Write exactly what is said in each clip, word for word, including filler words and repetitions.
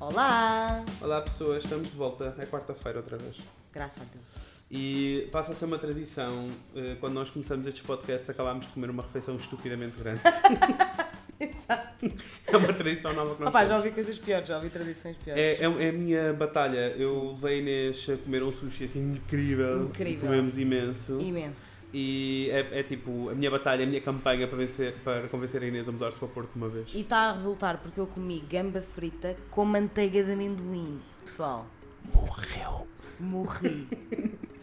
Olá! Olá pessoas, estamos de volta, é quarta-feira outra vez. Graças a Deus. E passa a ser uma tradição, quando nós começamos estes podcasts, acabámos de comer uma refeição estupidamente grande. Exato. É uma tradição nova que nós Opa, já ouvi coisas piores, já ouvi tradições piores. É, é, é a minha batalha. Sim. Eu levei a Inês a comer um sushi assim incrível. Incrível. Comemos imenso. Imenso. E é, é tipo a minha batalha, a minha campanha para, vencer, para convencer a Inês a mudar-se para o Porto de uma vez. E está a resultar porque eu comi gamba frita com manteiga de amendoim. Pessoal, morreu. Morri.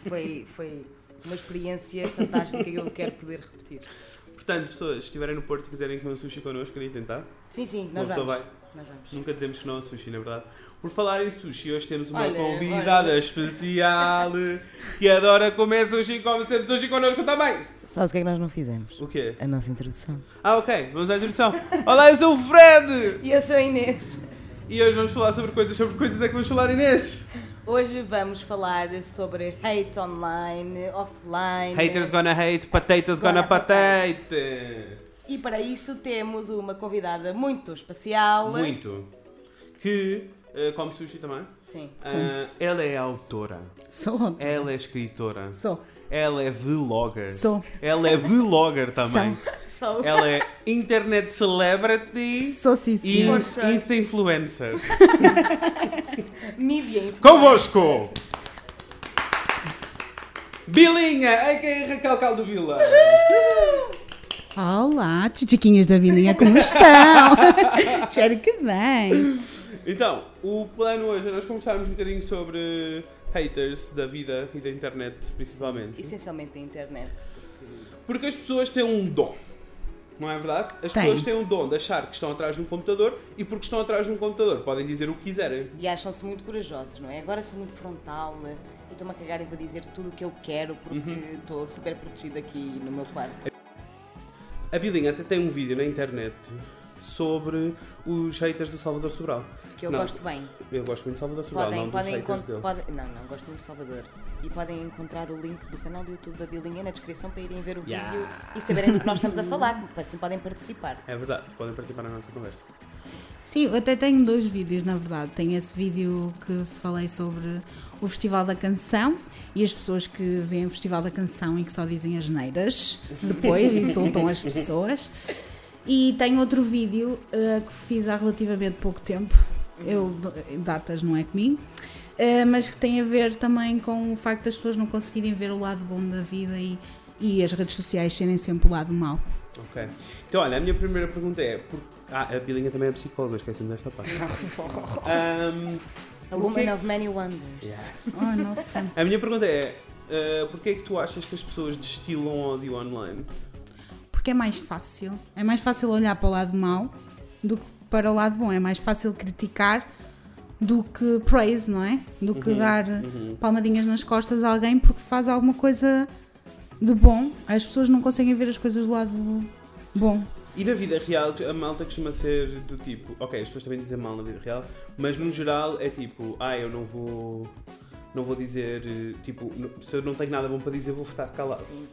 Foi, foi uma experiência fantástica que eu quero poder repetir. Portanto, pessoas, se estiverem no Porto e quiserem comer sushi connosco, querem tentar? Sim, sim, nós vamos. Vai. Nós vamos. Nunca dizemos que não é sushi, na verdade. Por falar em sushi, hoje temos uma olha, convidada olha. especial que adora comer sushi e come sempre sushi connosco também. Sabes o que é que nós não fizemos? O quê? A nossa introdução. Ah, ok, vamos à introdução. Olá, eu sou o Fred! E eu sou a Inês. E hoje vamos falar sobre coisas, sobre coisas é que vamos falar, Inês. Hoje vamos falar sobre hate online, offline... Haters gonna hate, potatoes gonna, gonna potate. potate! E para isso temos uma convidada muito especial... Muito! Que uh, come sushi também? Sim. Uh, ela é autora. Sou. Ela é escritora. Sou. Ela é vlogger. Sou. Ela é vlogger também. Sou. Ela é internet celebrity. Sou, sim, sim. E Poxa. insta influencer. Media influencer. Convosco! Bilinha, a k a. Raquel Caldovila. Uhul. Olá, titiquinhas da Bilinha, como estão? Espero que bem. Então, o plano hoje é nós conversarmos um bocadinho sobre... haters da vida e da internet, principalmente. Essencialmente da internet. Porque... porque as pessoas têm um dom, não é verdade? As Tem. pessoas têm um dom de achar que estão atrás de um computador e porque estão atrás de um computador podem dizer o que quiserem. E acham-se muito corajosos, não é? Agora sou muito frontal e estou-me a cagar e vou dizer tudo o que eu quero porque estou uhum. super protegida aqui no meu quarto. A Bilinha até tem um vídeo na internet sobre os haters do Salvador Sobral. Que eu não, gosto bem. Eu gosto muito de Salvador Sobral, podem, não podem dos haters podem, Não, não, gosto muito de Salvador. E podem encontrar o link do canal do YouTube da Bilinha na descrição para irem ver o yeah. vídeo e saberem do que nós estamos a falar, assim podem participar. É verdade, podem participar na nossa conversa. Sim, eu até tenho dois vídeos, na verdade. Tenho esse vídeo que falei sobre o Festival da Canção e as pessoas que veem o Festival da Canção e que só dizem as neiras depois e soltam as pessoas. E tenho outro vídeo uh, que fiz há relativamente pouco tempo, eu, datas não é comigo, uh, mas que tem a ver também com o facto das pessoas não conseguirem ver o lado bom da vida e, e as redes sociais serem sempre o lado mau. Ok. Então, olha, a minha primeira pergunta é... Por... Ah, a Bilinha também é psicóloga, esqueci-me desta parte. um, a woman que... of many wonders. Yes. Oh, nossa. A minha pergunta é, uh, porquê é que tu achas que as pessoas destilam ódio online? É mais fácil, é mais fácil olhar para o lado mau do que para o lado bom, é mais fácil criticar do que praise, não é? Do que uhum, dar uhum. palmadinhas nas costas a alguém porque faz alguma coisa de bom, as pessoas não conseguem ver as coisas do lado bom. E na vida real, a malta costuma ser do tipo, ok, as pessoas também dizem mal na vida real, mas no geral é tipo, ah, eu não vou... não vou dizer, tipo, se eu não tenho nada bom para dizer, vou ficar calado. Sim.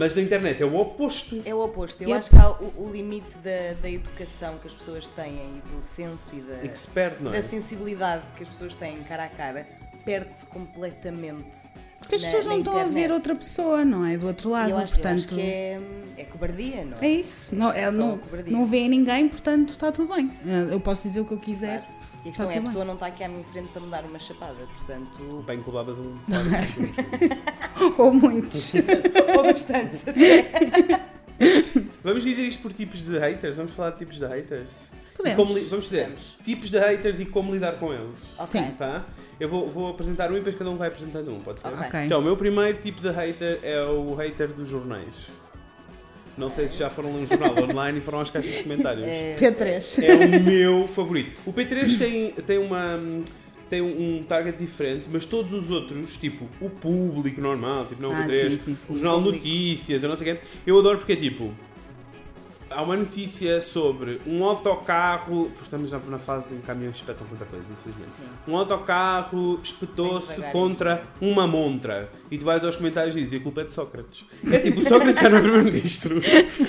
Mas na internet é o oposto. É o oposto. Eu yep. acho que há o, o limite da, da educação que as pessoas têm e do senso e da, Expert, não é? da sensibilidade que as pessoas têm cara a cara, perde-se completamente. Porque as na, pessoas não estão a ver outra pessoa, não é? Do outro lado, eu acho, portanto... Eu acho que é, é cobardia, não é? É isso. Não, é, não, não vê ninguém, portanto está tudo bem. Eu posso dizer o que eu quiser. Claro. E a questão é, a pessoa não está aqui à minha frente para me dar uma chapada, portanto... Bem que levavas um... Ou muitos. Ou bastante. Vamos dividir isto por tipos de haters? Vamos falar de tipos de haters? Podemos. Como li- vamos dizer, Podemos. tipos de haters e como lidar com eles. Sim. Okay. Tá? Eu vou, vou apresentar um e depois cada um vai apresentando um, pode ser? Okay. Então, o meu primeiro tipo de hater é o hater dos jornais. Não sei se já foram ler um jornal online e foram às caixas de comentários. É, P três. É o meu favorito. O P três tem, tem, uma, tem um target diferente, mas todos os outros, tipo o Público normal, tipo não o P três, ah, sim, sim, sim, o Jornal de Notícias, eu não sei o quê, eu adoro porque é tipo... há uma notícia sobre um autocarro, porque estamos na fase de caminhões que espetam contra coisas, infelizmente. Sim. Um autocarro espetou-se contra uma montra. E tu vais aos comentários e dizes, a culpa é de Sócrates. É tipo, Sócrates já não é primeiro-ministro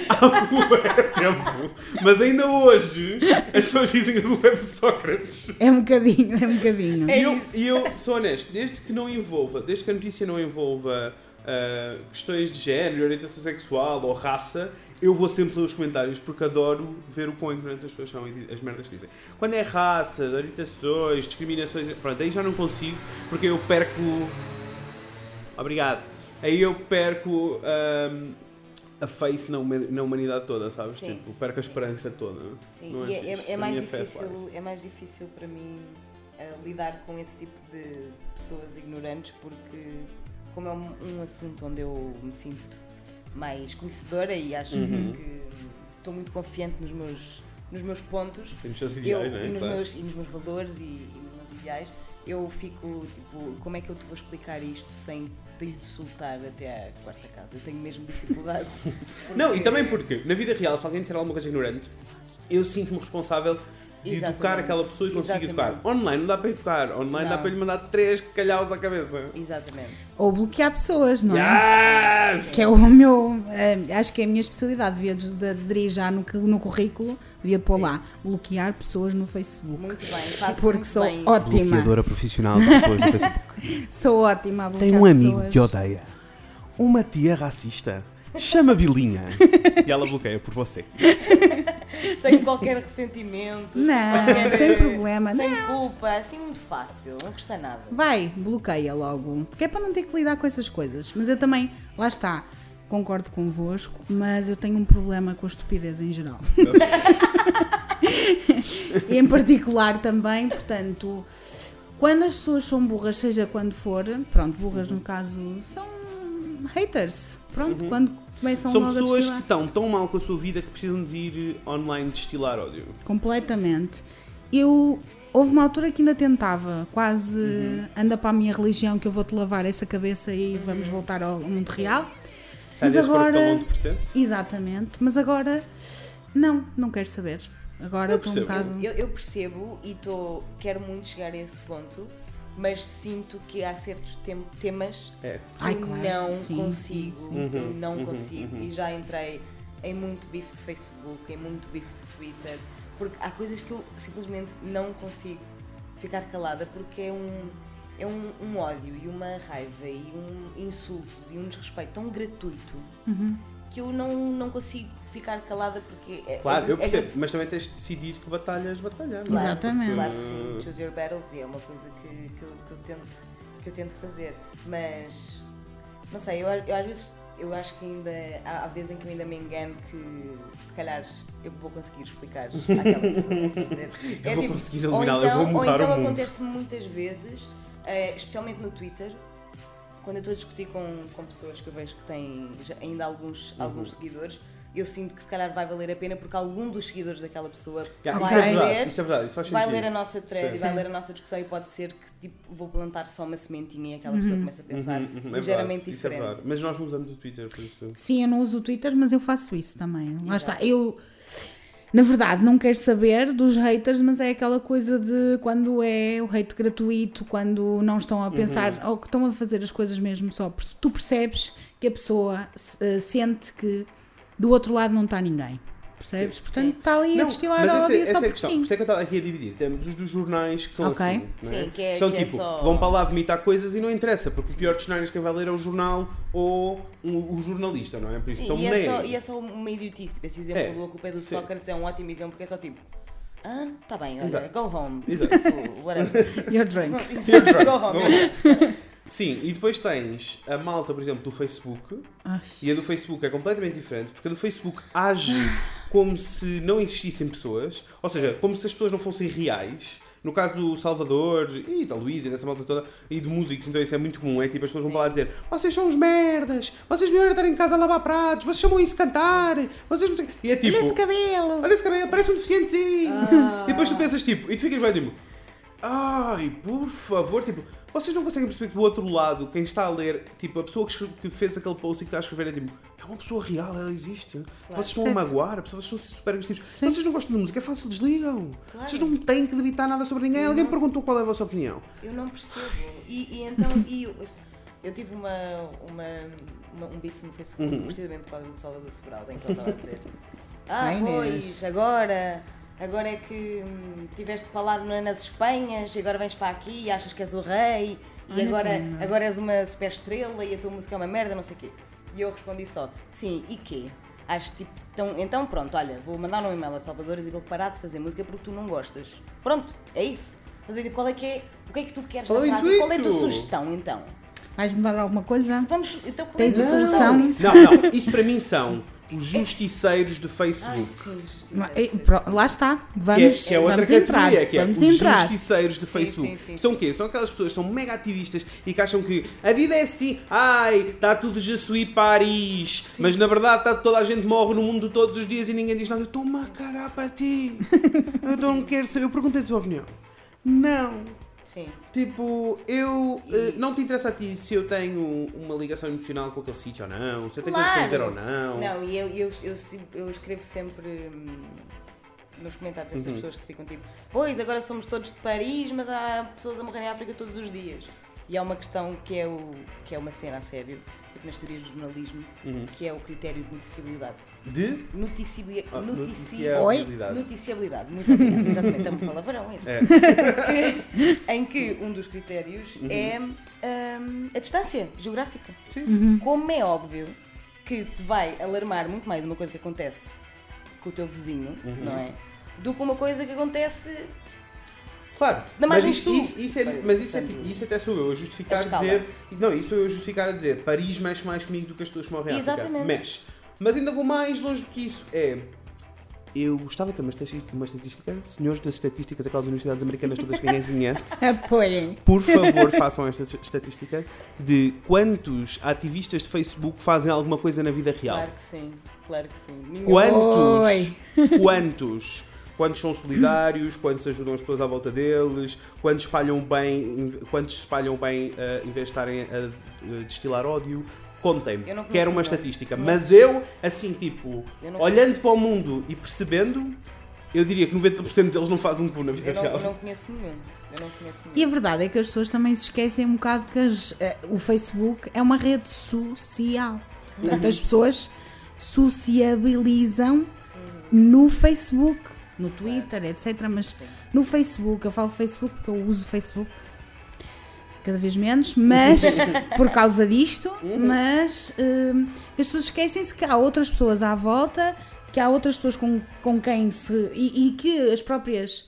há tempo. Mas ainda hoje, as pessoas dizem que a culpa é de Sócrates. É um bocadinho, é um bocadinho. E eu, eu sou honesto, desde que não envolva, desde que a notícia não envolva uh, questões de género, orientação sexual ou raça, eu vou sempre ler os comentários porque adoro ver o quão ignorantes as pessoas são e as merdas que dizem. Quando é raça, orientações, discriminações, pronto, aí já não consigo porque eu perco... Obrigado. Aí eu perco um, a faith na humanidade toda, sabes? Sim. Tipo, perco a esperança toda. Sim, não é, é, é, é, mais difícil, é mais difícil para mim uh, lidar com esse tipo de pessoas ignorantes porque, como é um, um assunto onde eu me sinto mais conhecedora e acho uhum. que estou muito confiante nos meus, nos meus pontos e nos, seus ideais, eu, né? e nos claro. meus e nos meus valores e, e nos meus ideais, eu fico tipo, como é que eu te vou explicar isto sem te insultar até à quarta casa? Eu tenho mesmo dificuldade. Porque... Não, e também porque na vida real, se alguém disser alguma coisa ignorante, eu sinto-me responsável de Exatamente. educar aquela pessoa e consigo educar. Online não dá para educar, online não. dá para lhe mandar três calhaus à cabeça. Exatamente. Ou bloquear pessoas, não é? Yes! Que é o meu, acho que é a minha especialidade, devia aderir já no, no currículo, devia pôr Sim. lá, bloquear pessoas no Facebook. Muito bem, faço Porque muito sou bem ótima. Bloqueadora profissional de pessoas no Facebook. Sou ótima a bloquear pessoas. Tem um amigo pessoas. que odeia, uma tia racista, chama Bilinha e ela bloqueia por você. Sem qualquer ressentimento. Não, qualquer, sem problema. Sem não. culpa, assim muito fácil, não custa nada. Vai, bloqueia logo, porque é para não ter que lidar com essas coisas. Mas eu também, lá está, concordo convosco, mas eu tenho um problema com a estupidez em geral. E em particular também, portanto, quando as pessoas são burras, seja quando for, pronto, burras no caso, são haters, pronto, uhum. quando... São pessoas que estão tão mal com a sua vida que precisam de ir online destilar ódio. Completamente. Eu, houve uma altura que ainda tentava, quase uhum. anda para a minha religião que eu vou-te lavar essa cabeça e uhum. vamos voltar ao mundo real. Sai mas agora, exatamente, mas agora não, não quero saber. Agora estou um bocado... Eu, eu percebo e tô, quero muito chegar a esse ponto, mas sinto que há certos tem- temas é. que Ai, claro, não sim. consigo, uhum, não uhum, consigo, uhum. e já entrei em muito bife de Facebook, em muito bife de Twitter, porque há coisas que eu simplesmente não consigo ficar calada, porque é um, é um, um ódio e uma raiva e um insulto e um desrespeito tão gratuito uhum. que eu não, não consigo ficar calada porque... É, claro, é, eu percebo, é, mas também tens de decidir que batalhas batalhar. Claro, exatamente. Claro, sim, choose your battles é uma coisa que, que, eu, que, eu, tento, que eu tento fazer, mas não sei, eu, eu às vezes, eu acho que ainda, há, há vezes em que eu ainda me engano que se calhar eu vou conseguir explicar àquela pessoa, quer dizer, eu é vou tipo, conseguir eliminar, então, eu vou mudar o mundo. Ou então acontece muitas vezes, uh, especialmente no Twitter, quando eu estou a discutir com, com pessoas que eu vejo que têm ainda alguns, uhum. alguns seguidores, eu sinto que se calhar vai valer a pena porque algum dos seguidores daquela pessoa yeah, vai, isso é verdade, ler, isso é verdade, isso faz vai ler a nossa thread e vai ler a nossa discussão e pode ser que tipo, vou plantar só uma sementinha e aquela uhum. pessoa começa a pensar uhum, uhum, ligeiramente é diferente. É mas nós não usamos o Twitter por isso. Sim, eu não uso o Twitter, mas eu faço isso também. Lá está. Eu, na verdade, não quero saber dos haters, mas é aquela coisa de quando é o hate gratuito, quando não estão a pensar uhum. ou que estão a fazer as coisas mesmo só. Tu percebes que a pessoa uh, sente que do outro lado não está ninguém, percebes? Sim. Portanto, está ali não, a destilar a ódio só porque sim. Isto é que eu estava aqui a dividir. Temos os dos jornais que são okay. assim, não é? Sim, que é, são que tipo, é só... vão para lá vomitar coisas e não interessa, porque o pior dos cenários que vai ler é o jornal ou um, o jornalista, não é? Por isso, sim, estão e, é só, e é só uma idiotice, tipo, esse exemplo é. do A Culpa é do Sócrates é um ótimo exemplo, porque é só tipo, ah, está bem, olha, go home, whatever. You're drunk. You're drunk. Go home. Go home. Sim, e depois tens a malta, por exemplo, do Facebook, Ai. e a do Facebook é completamente diferente, porque a do Facebook age como se não existissem pessoas, ou seja, como se as pessoas não fossem reais. No caso do Salvador e da Luísa e dessa malta toda, e do músicos, então isso é muito comum, é tipo, as pessoas vão para lá dizer vocês são uns merdas, vocês melhor estar em casa a lavar pratos, vocês chamam isso de cantar, vocês não... E é tipo... Olha esse cabelo! Olha esse cabelo, parece um deficientezinho! Ah. E depois tu pensas tipo, e tu ficas bem tipo... ai, por favor, tipo, vocês não conseguem perceber que do outro lado, quem está a ler, tipo, a pessoa que, escreve, que fez aquele post e que está a escrever é tipo, é uma pessoa real, ela existe. Claro, vocês estão certo. a magoar, vocês estão a ser super agressivos. Sim. Vocês não gostam de música, é fácil, desligam. Claro. Vocês não têm que debitar nada sobre ninguém. Eu Alguém não... perguntou qual é a vossa opinião. Eu não percebo. E, e então, e eu, eu tive uma, uma, uma, um bife no Facebook, uhum. precisamente por causa do Salvador Sobral, em que ele estava a dizer, ah, pois, agora... Agora é que hum, tiveste falado nas Espanhas e agora vens para aqui e achas que és o rei e agora, agora és uma super estrela e a tua música é uma merda, não sei o quê. E eu respondi só, sim, e quê? Acho tipo, então, então pronto, olha, vou mandar um e-mail a Salvador e vou parar de fazer música porque tu não gostas. Pronto, é isso. Mas eu digo, qual é que é, o que é que tu queres falar? Qual é a tua sugestão então? Vais mudar alguma coisa? Se vamos, então qual é a sugestão? Não, não, isso para mim são... os justiceiros do Facebook. Ai, sim, justiceiros. Lá está. Vamos, que é, que é outra vamos categoria, entrar. Que é vamos os entrar. Justiceiros do Facebook. Sim, sim, sim, são o quê? São aquelas pessoas que são mega ativistas e que acham que a vida é assim, ai, está tudo je suis Paris, sim. mas na verdade tá, toda a gente morre no mundo todos os dias e ninguém diz nada. Eu estou-me a cagar para ti. Eu não quero saber. Eu perguntei-te a tua opinião. Não. Sim. Tipo, eu uh, não te interessa a ti se eu tenho uma ligação emocional com aquele sítio ou não, se eu tenho claro. coisas para dizer ou não. Não, e eu, eu, eu, eu escrevo sempre hum, nos comentários dessas uhum. pessoas que ficam tipo, pois agora somos todos de Paris, mas há pessoas a morrer na África todos os dias. E há uma questão que é, o, que é uma cena a sério, tipo nas teorias do jornalismo, uhum. que é o critério de noticiabilidade. De? Noticibili- oh, notici- noticiabilidade. Noticiabilidade, muito obrigada. Exatamente, é um palavrão este. É. que, em que um dos critérios uhum. é um, a distância geográfica. Sim. Uhum. Como é óbvio que te vai alarmar muito mais uma coisa que acontece com o teu vizinho, uhum. não é? Do que uma coisa que acontece... Claro, mas isso, isso, isso é, mas isso, é, isso até sou eu a justificar a dizer... Não, isso eu a justificar a dizer, Paris mexe mais comigo do que as pessoas que morrem à África. Mexe. Mas ainda vou mais longe do que isso. É, eu gostava de ter uma estatística, uma estatística. Senhores das estatísticas, aquelas universidades americanas todas que ninguém conhece. Apoiem. Por favor, façam esta estatística de quantos ativistas de Facebook fazem alguma coisa na vida real. Claro que sim, claro que sim. Ninguém... Quantos? Oi. Quantos? Quantos são solidários, quantos ajudam as pessoas à volta deles, quantos espalham bem, quantos espalham bem uh, em vez de estarem a uh, destilar ódio. Contem-me, quero uma estatística. Não. Mas eu, assim, tipo, eu olhando conheço. Para o mundo e percebendo, eu diria que noventa por cento deles não fazem um cu na vida eu não, real. Eu não conheço nenhum. Eu não conheço nenhum. E a verdade é que as pessoas também se esquecem um bocado que as, uh, o Facebook é uma rede social. Portanto, as pessoas sociabilizam no Facebook. No Twitter, etcétera. Mas no Facebook, eu falo Facebook porque eu uso Facebook cada vez menos, mas por causa disto, mas uh, as pessoas esquecem-se que há outras pessoas à volta, que há outras pessoas com, com quem se... E, e que as próprias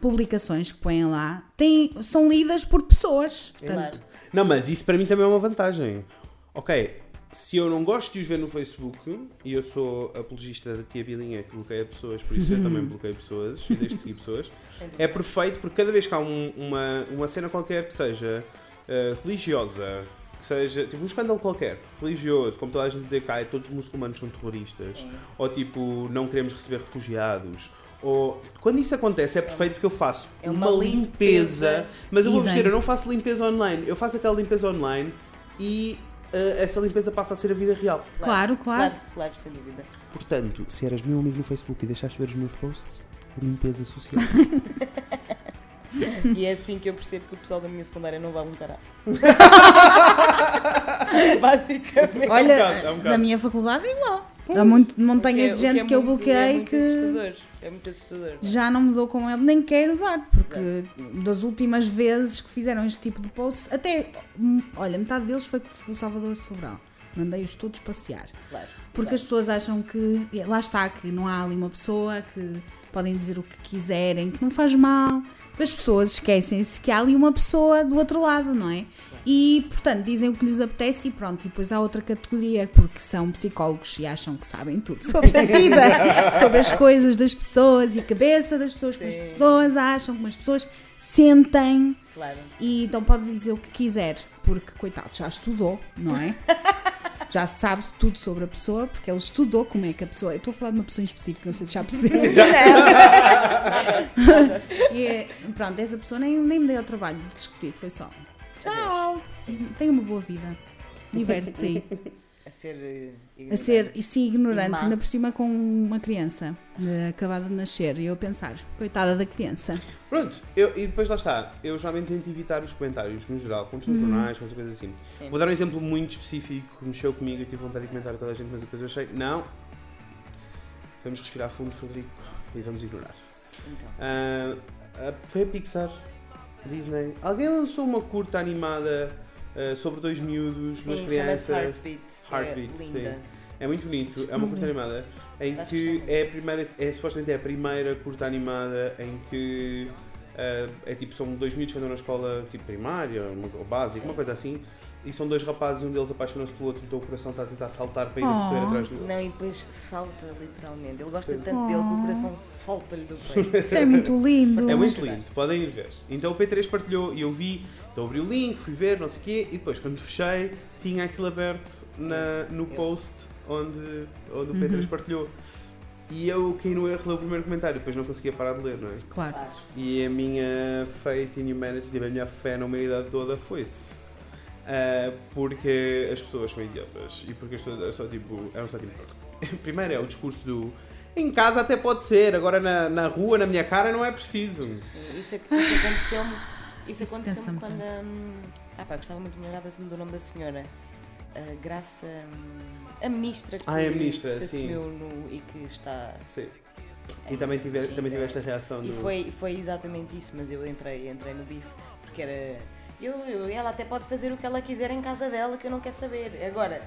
publicações que põem lá têm, são lidas por pessoas. Portanto, não, mas isso para mim também é uma vantagem. Ok, se eu não gosto de os ver no Facebook, e eu sou apologista da tia Bilinha que bloqueia pessoas, por isso eu também bloqueio pessoas e deixo de seguir pessoas, é perfeito porque cada vez que há um, uma, uma cena qualquer que seja uh, religiosa, que seja tipo um escândalo qualquer, religioso, como toda a gente dizer que ah, todos os muçulmanos são terroristas, sim. ou tipo, não queremos receber refugiados, ou quando isso acontece é perfeito porque eu faço é uma, uma limpeza, limpeza, mas eu vou vestir, eu não faço limpeza online, eu faço aquela limpeza online e... Uh, essa limpeza passa a ser a vida real. Claro, claro. Claro, claro, claro, sem dúvida. Portanto, se eras meu amigo no Facebook e deixaste ver os meus posts, limpeza social. E é assim que eu percebo que o pessoal da minha secundária não vale um caralho. Basicamente. Olha, é um bocado, é um bocado. Da minha faculdade é igual. Há muito, montanhas é, de gente é que eu bloqueei é muito que assustador. É muito assustador, não é? Já não mudou com ele, nem quero usar, porque exato. Das últimas vezes que fizeram este tipo de posts, até, olha, metade deles foi com o Salvador Sobral, mandei-os todos passear, claro, porque claro. As pessoas acham que, lá está, que não há ali uma pessoa, que podem dizer o que quiserem, que não faz mal, as pessoas esquecem-se que há ali uma pessoa do outro lado, não é? E, portanto, dizem o que lhes apetece e pronto. E depois há outra categoria, porque são psicólogos e acham que sabem tudo sobre a vida, sobre as coisas das pessoas e a cabeça das pessoas, como as pessoas acham, como as pessoas sentem. Claro. E então pode dizer o que quiser, porque, coitado, já estudou, não é? já sabe tudo sobre a pessoa, porque ele estudou como é que a pessoa... Eu estou a falar de uma pessoa em específico, não sei se já perceberam. E pronto, essa pessoa nem, nem me deu o trabalho de discutir, foi só... Tchau! Tenha uma boa vida. Diverte-te aí. A ser ignorante. A ser, e sim, ignorante, ainda por cima com uma criança uh, acabada de nascer. E eu a pensar, coitada da criança. Pronto, eu, e depois lá está. Eu geralmente tento evitar os comentários, no geral, contra os jornais, contra coisas assim. Sim. Vou dar um exemplo muito específico que mexeu comigo. Eu tive vontade de comentar a toda a gente, mas depois eu achei, não. Vamos respirar fundo, Frederico, e vamos ignorar. Então. Uh, foi a Pixar, Disney. Alguém lançou uma curta animada... Uh, sobre dois miúdos, sim, umas crianças. Heartbeat. Heartbeat, é linda. Sim. É muito bonito, acho é uma curta animada em acho que, que é a primeira, é, supostamente é a primeira curta animada em que uh, é tipo, são dois miúdos que andam na escola tipo primária uma, ou básica, sim, uma coisa assim, e são dois rapazes e um deles apaixonou-se pelo outro, então o coração está a tentar saltar para ir oh. correr atrás do outro. Não, e depois salta literalmente, ele gosta sim. tanto oh. dele que o coração salta-lhe do peito. Isso é muito lindo. É muito lindo, podem ir ver. Então o P três partilhou e eu vi. Então abri o link, fui ver, não sei o quê, e depois quando fechei, tinha aquilo aberto na, no post onde, onde o P três uhum. partilhou. E eu caí no erro, leu o primeiro comentário, depois não conseguia parar de ler, não é? Claro. E a minha faith in humanity, a minha fé na humanidade toda foi-se. Uh, porque as pessoas são idiotas e porque as pessoas eram só tipo... Eram só, tipo primeiro é o discurso do... Em casa até pode ser, agora na, na rua, na minha cara, não é preciso. Sim, isso, é, isso aconteceu-me. Isso aconteceu-me quando... Um, ah pá, gostava muito de me lembrar do nome da senhora. Uh, Graça... Um, a ministra que ah, é a ministra, se assumiu no, e que está... Sim. É, e também tive, também tive esta reação. E do... foi, foi exatamente isso, mas eu entrei, entrei no bife. Porque era... Eu, eu, ela até pode fazer o que ela quiser em casa dela, que eu não quero saber. Agora,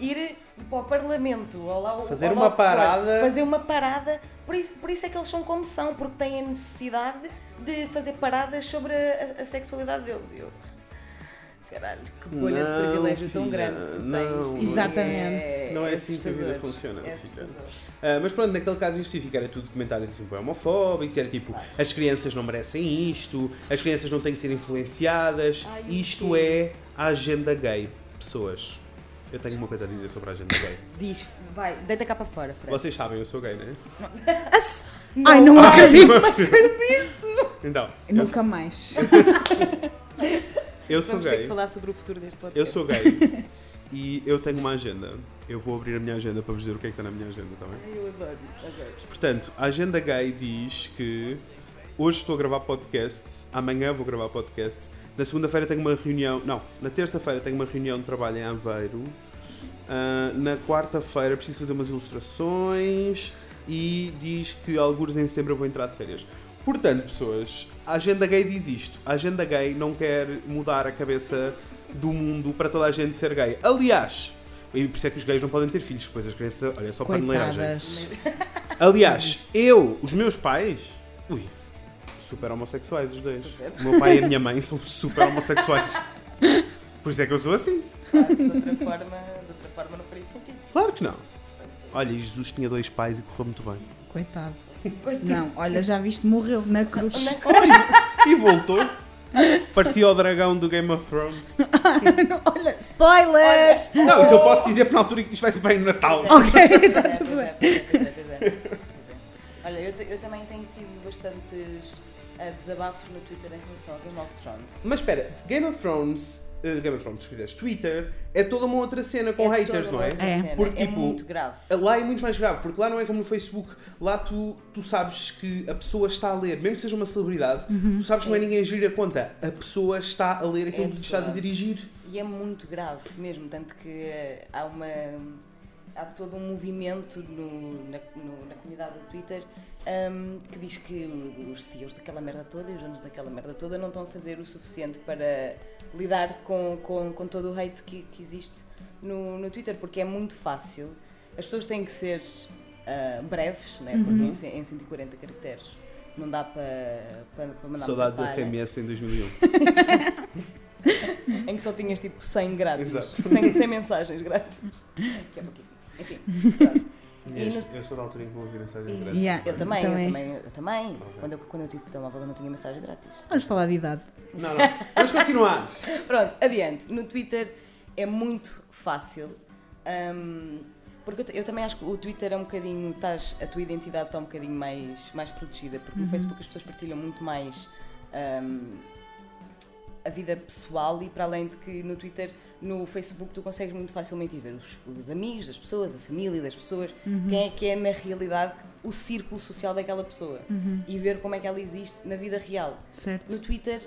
ir para o Parlamento... Ou lá, fazer ou lá, uma parada... Fazer uma parada... Por isso, por isso é que eles são como são, porque têm a necessidade... de fazer paradas sobre a, a sexualidade deles. E eu, caralho, que bolha não, de privilégio filha, tão grande que tu não, tens. Exatamente. É, não é assim que a vida funciona. É uh, mas pronto, naquele caso em específico era tudo comentários assim, homofóbicos, era tipo, claro, as crianças não merecem isto, as crianças não têm que ser influenciadas, ai, isto sim. é a agenda gay, pessoas. Eu tenho uma coisa a dizer sobre a agenda gay. Diz, vai, deita cá para fora, Fred. Vocês sabem, eu sou gay, não é? Não. Ai, não acredito! Ai, não acredito! Então, nunca eu... mais. Eu sou Vamos gay. Ter que falar sobre o futuro deste podcast. Eu sou gay. E eu tenho uma agenda. Eu vou abrir a minha agenda para vos dizer o que é que está na minha agenda, está bem? Ai, eu adoro. Adoro. Portanto, a agenda gay diz que hoje estou a gravar podcasts, amanhã vou gravar podcasts, na segunda-feira tenho uma reunião... Não, na terça-feira tenho uma reunião de trabalho em Aveiro. Uh, na quarta-feira preciso fazer umas ilustrações e diz que algures em setembro eu vou entrar de férias. Portanto, pessoas, a agenda gay diz isto. A agenda gay não quer mudar a cabeça do mundo para toda a gente ser gay. Aliás, e por isso é que os gays não podem ter filhos, pois as crianças... Olha, só paneleiragem. Coitadas. Aliás, eu, os meus pais... Ui, super homossexuais os dois. Super. O meu pai e a minha mãe são super homossexuais. Por isso é que eu sou assim. Claro, de outra forma, de outra forma não faria sentido. Claro que não. Olha, Jesus tinha dois pais e correu muito bem. Coitado. Coitado. Não, olha, já viste, morreu na cruz. Oh, e voltou. Parecia o dragão do Game of Thrones. Não, olha, spoilers! Olha. Não, isso eu posso dizer porque na altura isto vai ser bem no Natal. Pois é, ok, está tudo bem. Olha, eu, eu também tenho tido bastantes uh, desabafos no Twitter em relação ao Game of Thrones. Mas espera, Game of Thrones... Game of Thrones, se quiseres, Twitter, é toda uma outra cena com é haters, não é? É. Porque, é tipo, muito grave. Lá é muito mais grave, porque lá não é como no Facebook, lá tu, tu sabes que a pessoa está a ler, mesmo que seja uma celebridade, uhum. tu sabes que não é ninguém a gerir a conta, a pessoa está a ler aquilo é que tu estás a dirigir. E é muito grave mesmo, tanto que uh, há uma... há todo um movimento no, na, no, na comunidade do Twitter um, que diz que os C E Os daquela merda toda e os donos daquela merda toda não estão a fazer o suficiente para lidar com, com, com todo o hate que, que existe no, no Twitter, porque é muito fácil. As pessoas têm que ser uh, breves, né? Porque uhum. em, em cento e quarenta caracteres não dá para, para, para mandar... Saudades da S M S em dois mil e um. Em que só tinhas tipo cem grátis, cem mensagens grátis, que é pouquíssimo. Enfim, pronto. No... Eu sou da altura em que vou ouvir mensagens grátis. Yeah, eu também, também, eu também. Eu também. Okay. Quando, eu, quando eu tive telemóvel eu não tinha mensagem grátis. Vamos falar de idade. Não, não. Vamos continuar. Pronto, adiante. No Twitter é muito fácil Um, porque eu, t- eu também acho que o Twitter é um bocadinho, tás, a tua identidade está um bocadinho mais, mais protegida, porque uhum. no Facebook as pessoas partilham muito mais um, a vida pessoal, e para além de que no Twitter, no Facebook tu consegues muito facilmente ver os, os amigos das pessoas, a família das pessoas, uhum. quem é que é na realidade o círculo social daquela pessoa, uhum. e ver como é que ela existe na vida real. Certo. No Twitter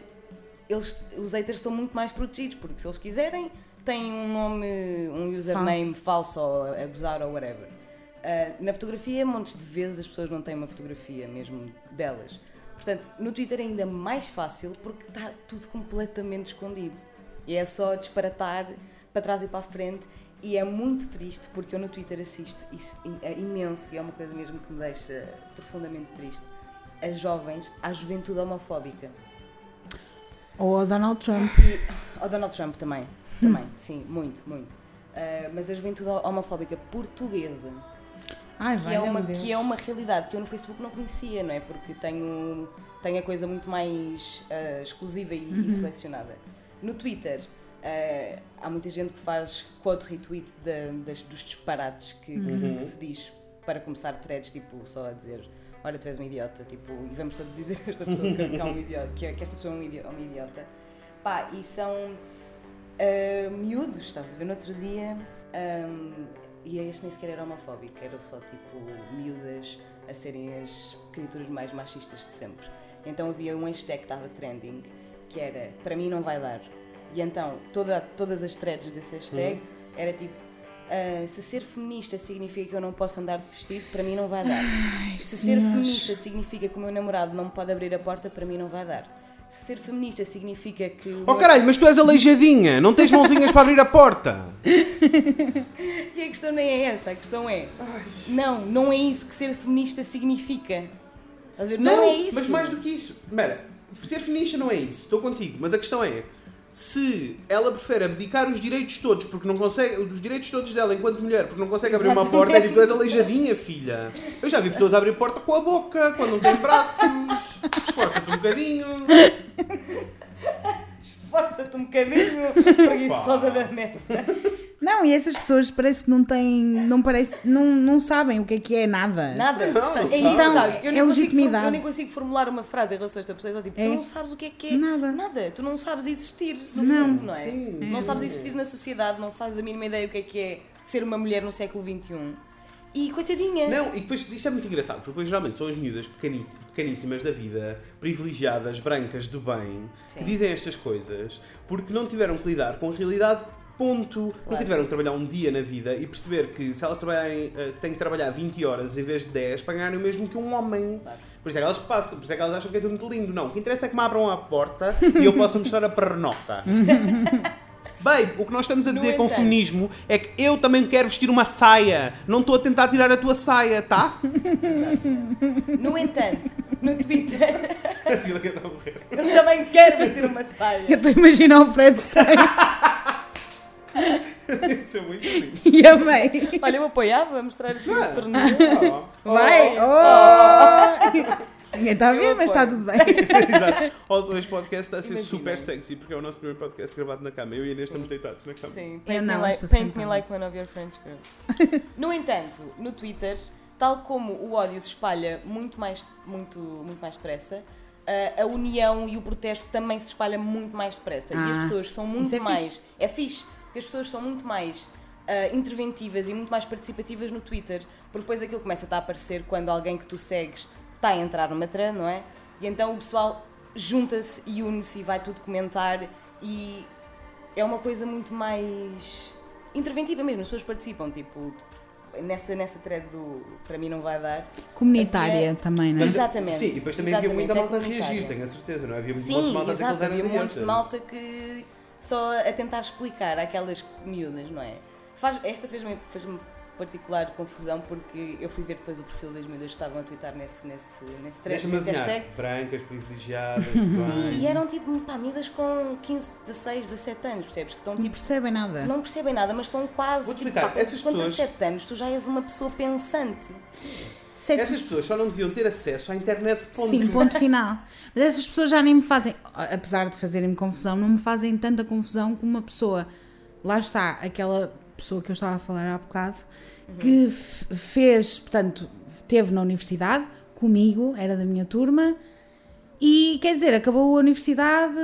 eles, os haters estão muito mais protegidos, porque se eles quiserem tem um nome, um username falso, falso ou a gozar ou whatever. Uh, na fotografia, montes de vezes as pessoas não têm uma fotografia mesmo delas. Portanto, no Twitter é ainda mais fácil, porque está tudo completamente escondido. E é só disparatar para trás e para a frente. E é muito triste, porque eu no Twitter assisto, isso é imenso, e é uma coisa mesmo que me deixa profundamente triste, as jovens, à juventude homofóbica. Ou ao Donald Trump. E, ao Donald Trump também. Também, sim, muito, muito. Uh, mas a juventude homofóbica portuguesa, Ai, que, é uma, que é uma realidade que eu no Facebook não conhecia, não é? Porque tenho, tenho a coisa muito mais uh, exclusiva e, uhum. e selecionada. No Twitter, uh, há muita gente que faz quote retweet de, das, dos disparates que, que, uhum. se, que se diz para começar threads, tipo, só a dizer: olha, tu és um idiota, tipo, e vamos todos dizer a esta pessoa que, que, é um idiota, que, é, que esta pessoa é um idiota. Pá, e são... Uh, miúdos, estás a ver? No outro dia, um, e este nem sequer era homofóbico, era só tipo miúdas a serem as criaturas mais machistas de sempre. Então havia um hashtag que estava trending, que era: para mim não vai dar. E então toda, todas as threads desse hashtag uhum. era tipo: uh, se ser feminista significa que eu não posso andar de vestido, para mim não vai dar. Ai, se senhores. Ser feminista significa que o meu namorado não me pode abrir a porta, para mim não vai dar. Se ser feminista significa que... Oh caralho, mas tu és aleijadinha, não tens mãozinhas para abrir a porta. E a questão nem é essa, a questão é... Não, não é isso que ser feminista significa. Estás a ver? Não, não é isso. Mas mais do que isso. Mera, ser feminista não é isso, estou contigo, mas a questão é... Se ela prefere abdicar os direitos todos, porque não consegue, os direitos todos dela enquanto mulher, porque não consegue abrir Exatamente. Uma porta, é tipo: tu és aleijadinha, filha. Eu já vi pessoas abrir porta com a boca, quando não têm braços. Esforça-te um bocadinho. Esforça-te um bocadinho, preguiçosa da merda. Não, e essas pessoas parece que não têm, não parece, não, não sabem o que é que é nada. Nada. Não, não então, sabes, eu nem é legitimidade. Consigo, eu nem consigo formular uma frase em relação a esta pessoa, então, tipo, é. Tu não sabes o que é que é nada. Nada. Tu não sabes existir, no não. fundo, não é? Sim. Não sabes existir na sociedade, não fazes a mínima ideia o que é que é ser uma mulher no século vinte e um. E coitadinha. Não, e depois isto é muito engraçado, porque depois geralmente são as miúdas pequeníssimas da vida, privilegiadas, brancas, do bem, Sim. que dizem estas coisas porque não tiveram que lidar com a realidade. Ponto. Claro. Nunca tiveram que trabalhar um dia na vida e perceber que se elas trabalharem, que têm que trabalhar vinte horas em vez de dez para ganharem o mesmo que um homem. Claro. Por isso é que elas passam, por isso é que elas acham que é tudo muito lindo. Não, o que interessa é que me abram a porta e eu possa mostrar a pernota. Babe, o que nós estamos a dizer no com entanto. Feminismo é que eu também quero vestir uma saia. Não estou a tentar tirar a tua saia, tá? Exato. No entanto, no Twitter... eu também quero vestir uma saia. Eu estou a imaginar o Fred saia. Isso é muito lindo. E a mãe? Olha, eu apoiava a mostrar assim os torneios. Oh. Vai! Oh. Oh. Ninguém está a ver, mas está tudo bem. Exato. Olha, este podcast está a ser Imagina. Super sexy, porque é o nosso primeiro podcast gravado na cama. Eu e a Inês Sim. estamos deitados na cama. Sim, paint, eu não, me, like, paint me like one of your French girls. No entanto, no Twitter, tal como o ódio se espalha muito mais, muito, muito mais depressa, Uh, a união e o protesto também se espalha muito mais depressa. Ah, e as pessoas são muito é mais... Fixe. É fixe, porque as pessoas são muito mais uh, interventivas e muito mais participativas no Twitter, porque depois aquilo começa a estar a aparecer quando alguém que tu segues está a entrar numa trend, não é? E então o pessoal junta-se e une-se e vai tudo comentar, e é uma coisa muito mais interventiva mesmo. As pessoas participam, tipo... Nessa, nessa thread do para mim não vai dar. Comunitária é, também, não é? Exatamente. Sim, e depois também havia muita malta a reagir, tenho a certeza, não é? Havia muitos montes de malta a dizer que havia montes de malta que só a tentar explicar àquelas miúdas, não é? Faz, esta fez-me, fez-me particular confusão, porque eu fui ver depois o perfil das miúdas que estavam a twittar nesse, nesse, nesse thread, nesse hashtag. Brancas, privilegiadas, Sim, e eram tipo, pá, miúdas com quinze, dezasseis, dezassete anos, percebes? Que estão, tipo, não percebem nada. Não percebem nada, mas estão quase... Vou-te tipo, explicar, pá, essas com pessoas... dezassete anos tu já és uma pessoa pensante. Sei essas que... pessoas só não deviam ter acesso à internet, ponto. Sim, ponto final. Mas essas pessoas já nem me fazem, apesar de fazerem-me confusão, não me fazem tanta confusão como uma pessoa... Lá está, aquela... pessoa que eu estava a falar há bocado, uhum. que f- fez, portanto, esteve na universidade comigo, era da minha turma, e quer dizer, acabou a universidade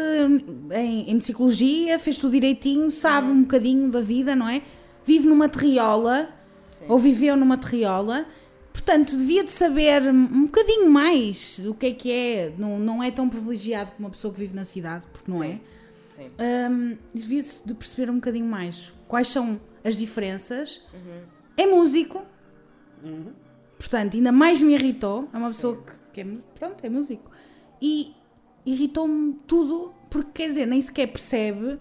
em, em psicologia, fez tudo direitinho, sabe uhum. um bocadinho da vida, não é? Vive numa terriola, Sim. ou viveu numa terriola, portanto, devia de saber um bocadinho mais do que é que é, não, não é tão privilegiado como uma pessoa que vive na cidade, porque não Sim. é. Um, devia-se de perceber um bocadinho mais quais são as diferenças. Uhum. É músico, uhum. portanto, ainda mais me irritou. É uma Sim. pessoa que, que é, pronto, é músico. E irritou-me tudo, porque quer dizer, nem sequer percebe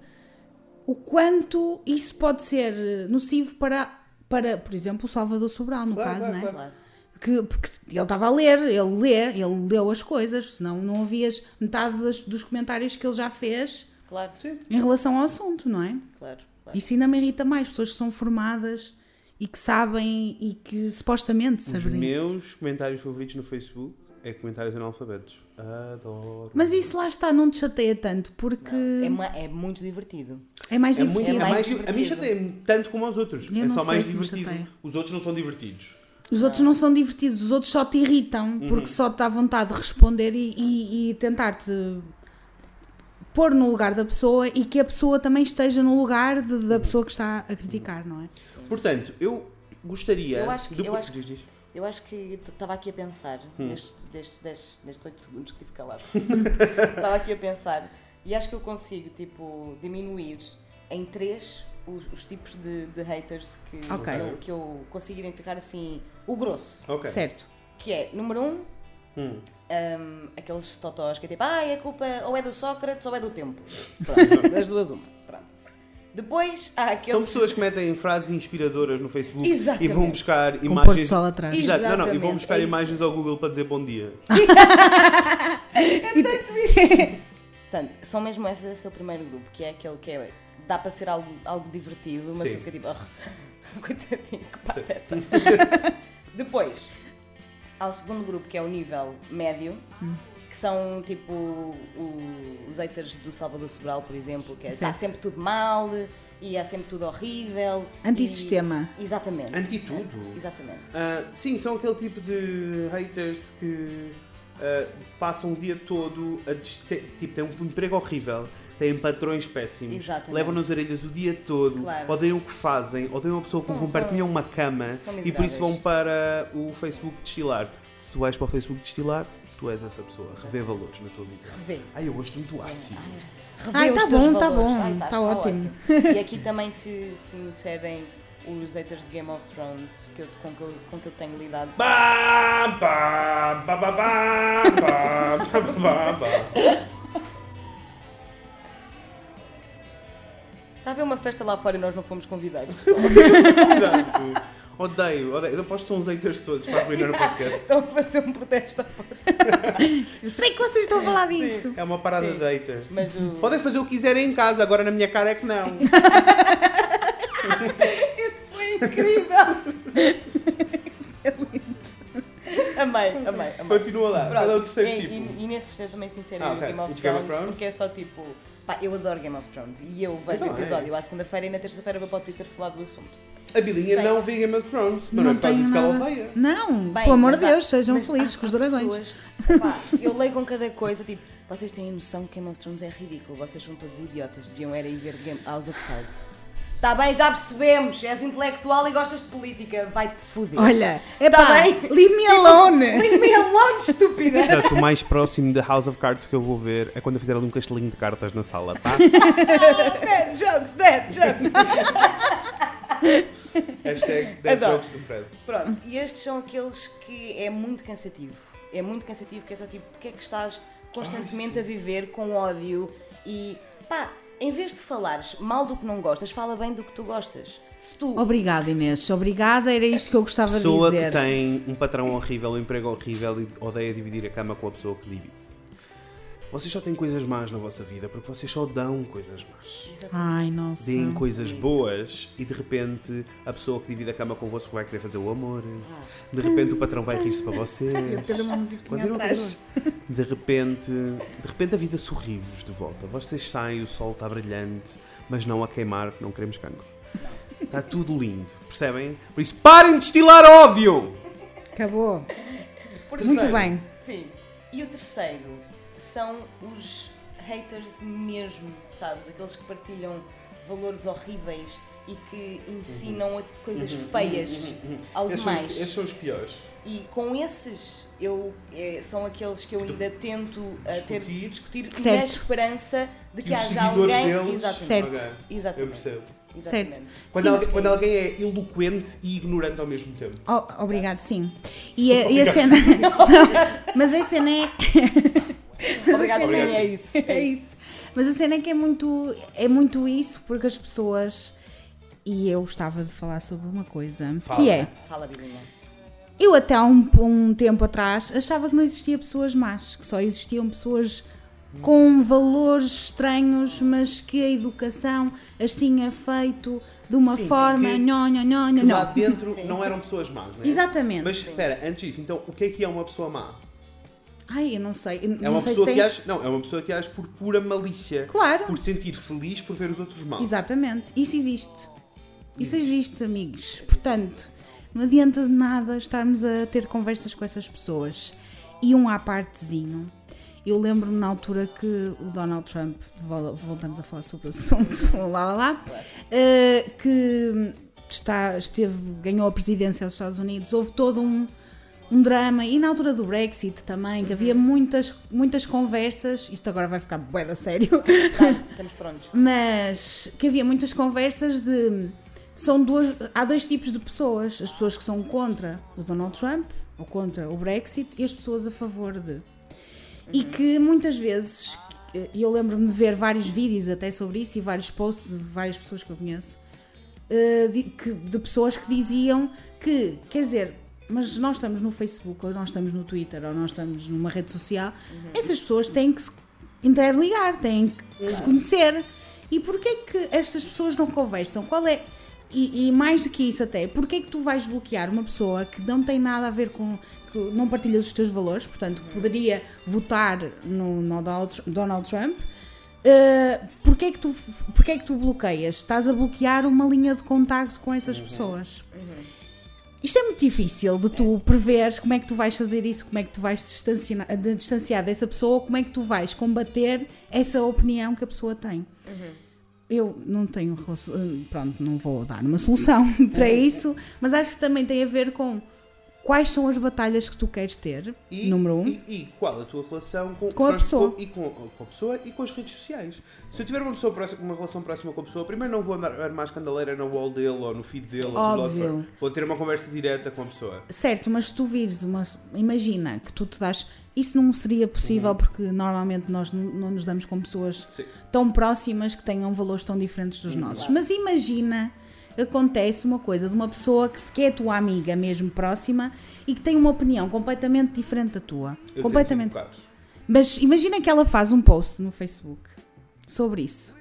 o quanto isso pode ser nocivo para, para por exemplo, o Salvador Sobral, no claro, caso, claro, né? Claro. Que, porque ele estava a ler, ele lê, ele leu as coisas, senão não ouvias metade das, dos comentários que ele já fez. Claro. Sim. Em relação ao assunto, não é? Claro, claro. Isso ainda me irrita mais, pessoas que são formadas e que sabem e que supostamente sabem. Os meus comentários favoritos no Facebook é comentários analfabetos. Adoro. Mas isso lá está, não te chateia tanto, porque... Não, é, ma- é muito divertido. É mais é divertido. Muito, é mais divertido. A mim chateia tanto como aos outros. Eu é só mais divertido. Os outros não são divertidos. Os outros não são divertidos, os outros só te irritam, uhum. porque só te dá vontade de responder e, e, e tentar-te... pôr no lugar da pessoa e que a pessoa também esteja no lugar de, da pessoa que está a criticar, não é? Sim. Portanto, eu gostaria... Eu acho que... Eu acho que, diz, eu acho que estava aqui a pensar, hum. nestes, destes, destes, nestes oito segundos que tive calado, estava aqui a pensar, e acho que eu consigo, tipo, diminuir em três os, os tipos de, de haters que, okay. que, eu, que eu consigo identificar, assim, o grosso. Okay. Certo. Que é, número um, hum. Um, aqueles totós que é tipo, ah, a culpa ou é do Sócrates ou é do tempo. Pronto, das duas uma. Pronto. Depois há aqueles... São pessoas que metem frases inspiradoras no Facebook Exatamente. E vão buscar Com imagens... Com o pôr do sol atrás. Exato, não, não, e vão buscar é imagens ao Google para dizer bom dia. É tanto isso. Portanto, são mesmo esse, esse é o primeiro grupo, que é aquele que é, dá para ser algo, algo divertido, mas Sim. fica tipo, oh, coitadinho, que pateta. Depois... Há o segundo grupo, que é o nível médio, hum. que são tipo o, os haters do Salvador Sobral, por exemplo, que é, está sempre tudo mal e há sempre tudo horrível. Antissistema. E, exatamente. Antitudo. É, exatamente. Uh, sim, são aquele tipo de haters que uh, passam o dia todo a deste- tipo, têm um emprego horrível. Têm patrões péssimos, Exatamente. Levam nas orelhas o dia todo, claro. Odeiam o que fazem, odeiam uma pessoa que compartilham uma cama e por isso vão para o Facebook destilar. Se tu vais para o Facebook destilar, tu és essa pessoa. Revê valores na tua vida. Revê. Ai, eu gosto muito ácido. Revê Ai, tá bom, tá bom, Ai, tá, tá ótimo. ótimo. E aqui também se, se inserem os haters de Game of Thrones que eu, com, que eu, com que eu tenho lidado. Bá, bá, bá, bá, bá, bá, bá, bá. Está a haver uma festa lá fora e nós não fomos convidados, pessoal. Odeio, odeio. Eu aposto que são os haters todos para arruinar yeah, o podcast. Estão a fazer um protesto à porta. Eu sei que vocês estão a falar disso. Sim. É uma parada Sim. de haters. Mas o... Podem fazer o que quiserem em casa, agora na minha cara é que não. Isso foi incrível. Excelente. Amei, amei, amei. Continua lá, qual é o terceiro tipo? E, e nesse ser também sincero ah, okay. Game of Thrones, porque é só tipo... Pá, eu adoro Game of Thrones e eu vejo o episódio à segunda-feira e na terça-feira vou para o Twitter falar do assunto. A Bilinha Sei. Não vê Game of Thrones, mas não é por causa disso que ela odeia. Não, pelo amor de Deus, sejam mas, felizes com os dragões. Eu leio com cada coisa, tipo, vocês têm a noção que Game of Thrones é ridículo, vocês são todos idiotas, deviam era ir ver Game House of Cards. Está bem, já percebemos, és intelectual e gostas de política, vai-te foder. Olha, é tá pá, bem? Leave me alone. Leave me alone, estúpida. Portanto, o mais próximo da House of Cards que eu vou ver é quando eu fizer ali um castelinho de cartas na sala, tá? Dead jokes, dead jokes. Hashtag dead Adoro. Jokes do Fred. Pronto, e estes são aqueles que é muito cansativo. É muito cansativo, que é só tipo, porque é que estás constantemente Ai, a viver com ódio e pá... Em vez de falares mal do que não gostas, fala bem do que tu gostas. Se tu... Obrigada, Inês. Obrigada, era isto que eu gostava de dizer. Pessoa que tem um patrão horrível, um emprego horrível e odeia dividir a cama com a pessoa que divide. Vocês só têm coisas más na vossa vida porque vocês só dão coisas más. Exatamente. Ai, nossa. Deem coisas boas e de repente a pessoa que divide a cama convosco vai querer fazer o amor. De repente o patrão vai rir-se para vocês. Eu tenho uma musiquinha atrás. De repente, de repente a vida sorri-vos de volta. Vocês saem, o sol está brilhante, mas não a queimar, não queremos cancro. Está tudo lindo, percebem? Por isso, parem de destilar ódio! Acabou. Muito bem. Sim. E o terceiro são os haters mesmo, sabes? Aqueles que partilham valores horríveis e que ensinam uhum. coisas uhum. feias uhum. aos esses demais. São os, esses são os piores. E com esses, eu, é, são aqueles que eu ainda tento uh, ter, discutir certo. Na esperança de que haja alguém... Deles, exatamente. Certo. Okay. Exatamente. Eu percebo. Exatamente. Certo. Quando, sim, al- quando alguém é eloquente e ignorante ao mesmo tempo. Oh, obrigado, sim. E a, e a cena... Mas a cena é... Obrigado, obrigado, é isso. É isso. Mas a cena é que é muito, é muito isso, porque as pessoas... E eu gostava de falar sobre uma coisa, fala, que é... Fala, Bilinha. Eu até há um, um tempo atrás achava que não existia pessoas más, que só existiam pessoas... com valores estranhos, mas que a educação as tinha feito de uma sim, forma que, nhon, nhon, nhon, que lá dentro sim. não eram pessoas más, não é? Exatamente. Mas sim. espera, antes disso, então o que é que é uma pessoa má? Ai, eu não sei. Eu é não uma sei pessoa se que tem... age, não, é uma pessoa que age por pura malícia. Claro. Por sentir feliz por ver os outros mal. Exatamente. Isso existe. Isso existe, amigos. Portanto, não adianta de nada estarmos a ter conversas com essas pessoas. E um à partezinho. Eu lembro-me na altura que o Donald Trump, voltamos a falar sobre o assunto, lá lá lá, que está, esteve, ganhou a presidência dos Estados Unidos, houve todo um, um drama, e na altura do Brexit também, que havia muitas, muitas conversas, isto agora vai ficar bué da sério, estamos prontos, mas que havia muitas conversas de, são dois, há dois tipos de pessoas, as pessoas que são contra o Donald Trump, ou contra o Brexit, e as pessoas a favor de... E que muitas vezes, eu lembro-me de ver vários vídeos até sobre isso e vários posts de várias pessoas que eu conheço, de pessoas que diziam que, quer dizer, mas nós estamos no Facebook, ou nós estamos no Twitter, ou nós estamos numa rede social, uhum. essas pessoas têm que se interligar, têm que claro. Se conhecer. E porquê é que estas pessoas não conversam? Qual é... E, e mais do que isso até, porquê é que tu vais bloquear uma pessoa que não tem nada a ver com... que não partilha os teus valores, portanto, que poderia votar no, no Donald Trump, uh, porque é que tu, porque é que tu bloqueias? Estás a bloquear uma linha de contacto com essas uhum. pessoas. Uhum. Isto é muito difícil de tu é. preveres como é que tu vais fazer isso, como é que tu vais te distanciar, te distanciar dessa pessoa, como é que tu vais combater essa opinião que a pessoa tem. Uhum. Eu não tenho relação... Pronto, não vou dar uma solução para isso, mas acho que também tem a ver com quais são as batalhas que tu queres ter, e, número um. E, e qual a tua relação com, com a pessoa. Com, e com, com a pessoa e com as redes sociais. Sim. Se eu tiver uma, pessoa próxima, uma relação próxima com a pessoa, primeiro não vou andar mais candaleira na wall dele ou no feed dele. Sim, ou no blog. Vou ter uma conversa direta com a pessoa. Certo, mas se tu vires uma... Imagina que tu te dás... Isso não seria possível uhum. porque normalmente nós n- não nos damos com pessoas sim. tão próximas que tenham valores tão diferentes dos uhum, nossos. Claro. Mas imagina... acontece uma coisa de uma pessoa que sequer é tua amiga mesmo próxima e que tem uma opinião completamente diferente da tua. Eu completamente. Tenho que ir, claro. Mas imagina que ela faz um post no Facebook sobre isso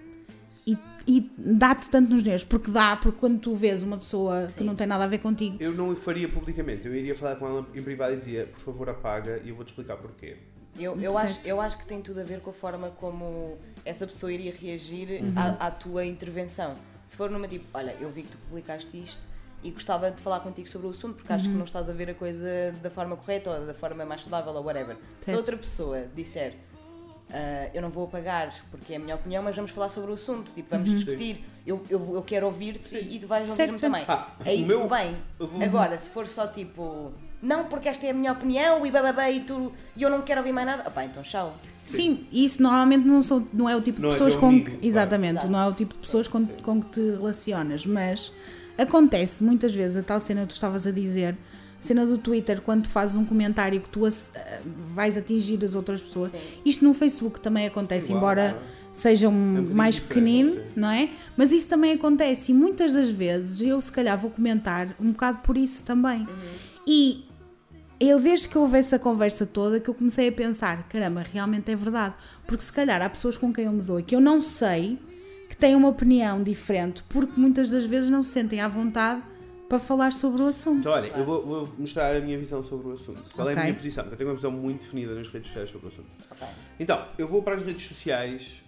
e, e dá-te tanto nos nervos, porque dá, porque quando tu vês uma pessoa sim. que não tem nada a ver contigo... Eu não o faria publicamente, eu iria falar com ela em privado e dizia, por favor apaga e eu vou-te explicar porquê. Eu, eu, acho, eu acho que tem tudo a ver com a forma como essa pessoa iria reagir uhum. à, à tua intervenção. Se for numa tipo, olha, eu vi que tu publicaste isto e gostava de falar contigo sobre o assunto porque uhum. acho que não estás a ver a coisa da forma correta ou da forma mais saudável ou whatever. Certo. Se outra pessoa disser, uh, eu não vou apagar porque é a minha opinião, mas vamos falar sobre o assunto, tipo, vamos uhum. discutir, eu, eu, eu quero ouvir-te sim. e tu vais ouvir-me certo. Também. Ah, aí meu... tudo bem. Vou... Agora, se for só tipo, não porque esta é a minha opinião e bababá e tu, e eu não quero ouvir mais nada, opá, então tchau. Sim, sim, isso normalmente não, sou, não é o tipo de não pessoas é com que, exatamente, claro. Não é o tipo de pessoas com, com que te relacionas, mas acontece muitas vezes a tal cena que tu estavas a dizer, a cena do Twitter, quando tu fazes um comentário que tu as, vais atingir as outras pessoas, sim. isto no Facebook também acontece, igual, embora claro. Seja um é mais pequenino, sim. não é? Mas isso também acontece e muitas das vezes eu se calhar vou comentar um bocado por isso também. Uhum. E eu, desde que houve essa conversa toda, que eu comecei a pensar, caramba, realmente é verdade. Porque se calhar há pessoas com quem eu me dou e que eu não sei, que têm uma opinião diferente, porque muitas das vezes não se sentem à vontade para falar sobre o assunto. Então, olha, eu vou, vou mostrar a minha visão sobre o assunto. Qual okay. é a minha posição? Porque eu tenho uma visão muito definida nas redes sociais sobre o assunto. Okay. Então, eu vou para as redes sociais,